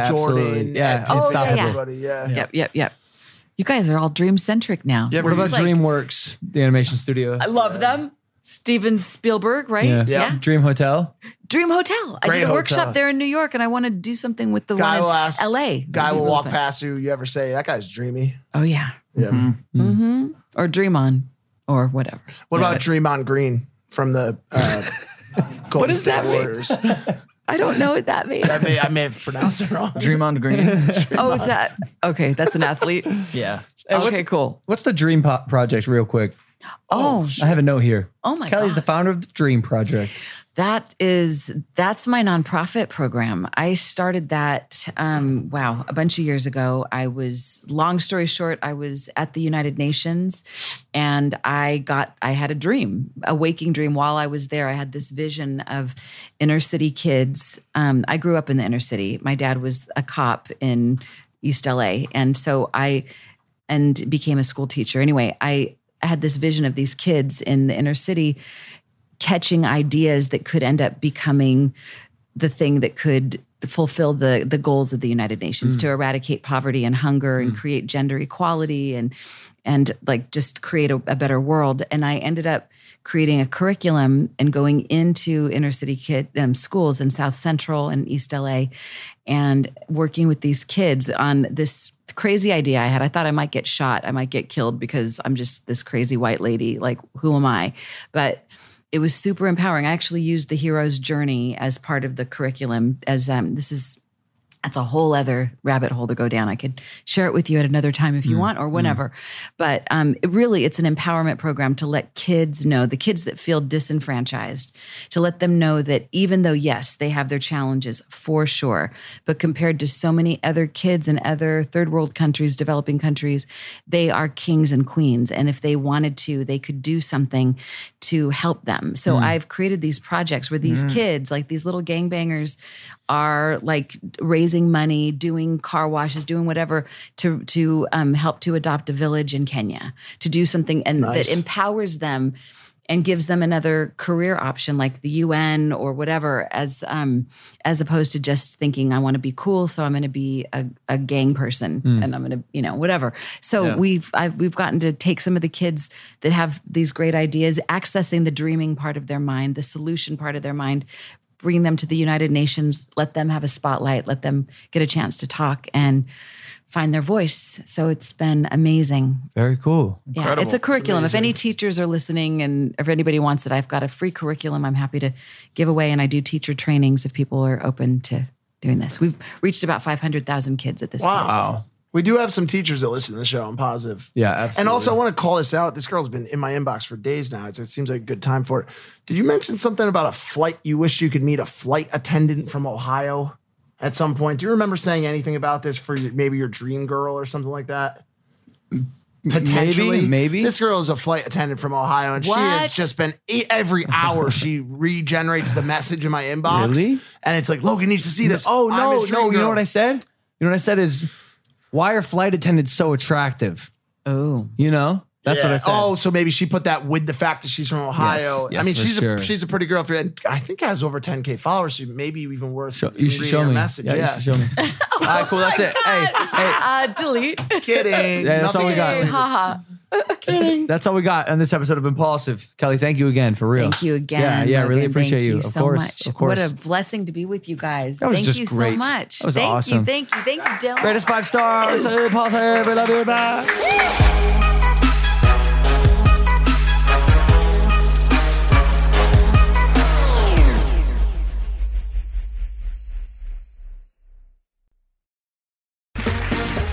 Absolutely. Yeah. Everybody. Yeah. Yep. You guys are all dream centric now. Yeah, what about DreamWorks, the animation studio? I love them. Steven Spielberg, right? Yeah. Dream Hotel. I did a workshop there in New York, and I want to do something with the guy one in LA. Guy will walk past you. You ever say, that guy's dreamy? Oh, yeah. Yeah. Mm-hmm. Or Dream On. Or whatever. What about Draymond Green from the Golden State Warriors? I don't know what that means. I may have pronounced it wrong. Draymond Green. Oh, is that? Okay, that's an athlete? Yeah. Okay, cool. What's the Dream Project real quick? Oh, I have a note here. Oh, my God. Kelly's the founder of the Dream Project. That's my nonprofit program. I started that, a bunch of years ago. Long story short, I was at the United Nations and I had a dream, a waking dream. While I was there, I had this vision of inner city kids. I grew up in the inner city. My dad was a cop in East LA. And so I and became a school teacher. Anyway, I had this vision of these kids in the inner city catching ideas that could end up becoming the thing that could fulfill the goals of the United Nations to eradicate poverty and hunger and create gender equality and like just create a better world. And I ended up creating a curriculum and going into inner city schools in South Central and East LA and working with these kids on this crazy idea I had. I thought I might get shot. I might get killed because I'm just this crazy white lady. Like, who am I? But it was super empowering. I actually used The Hero's Journey as part of the curriculum as that's a whole other rabbit hole to go down. I could share it with you at another time if you want or whenever. But it's an empowerment program to let kids know, the kids that feel disenfranchised, to let them know that even though, yes, they have their challenges for sure, but compared to so many other kids in other third world countries, developing countries, they are kings and queens. And if they wanted to, they could do something to help them. So I've created these projects where these kids, like these little gangbangers, are like raising money, doing car washes, doing whatever to help to adopt a village in Kenya, to do something and that empowers them and gives them another career option like the UN or whatever, as opposed to just thinking, I want to be cool, so I'm going to be a gang person and I'm going to, whatever. So we've gotten to take some of the kids that have these great ideas, accessing the dreaming part of their mind, the solution part of their mind, bring them to the United Nations, let them have a spotlight, let them get a chance to talk and find their voice. So it's been amazing. Very cool. Yeah, incredible. It's a curriculum. If any teachers are listening and if anybody wants it, I've got a free curriculum I'm happy to give away. And I do teacher trainings if people are open to doing this. We've reached about 500,000 kids at this point. Wow. We do have some teachers that listen to the show. I'm positive. Yeah, absolutely. And also I want to call this out. This girl's been in my inbox for days now. It seems like a good time for it. Did you mention something about a flight? You wish you could meet a flight attendant from Ohio? At some point, do you remember saying anything about this for maybe your dream girl or something like that? Potentially. Maybe. This girl is a flight attendant from Ohio and she has just been every hour she regenerates the message in my inbox. Really? And it's like, Logan needs to see this. Oh, no. You know what I said? You know what I said is, why are flight attendants so attractive? Oh. You know? That's what I said. Oh, so maybe she put that with the fact that she's from Ohio. Yes, I mean, she's a pretty girl. I think has over 10K followers. So maybe even worth reading her message. Yeah, you should show me. All right, cool. That's it. Hey. Delete. Kidding. Hey, that's all we got. Kidding. That's all we got on this episode of Impulsive. Kelly, thank you again, for real. Thank you again. Yeah, Logan, really appreciate you. Of course. What a blessing to be with you guys. Thank you so much. That was awesome. Thank you, Dylan. Greatest 5 stars. Impulsive. We love you. Bye.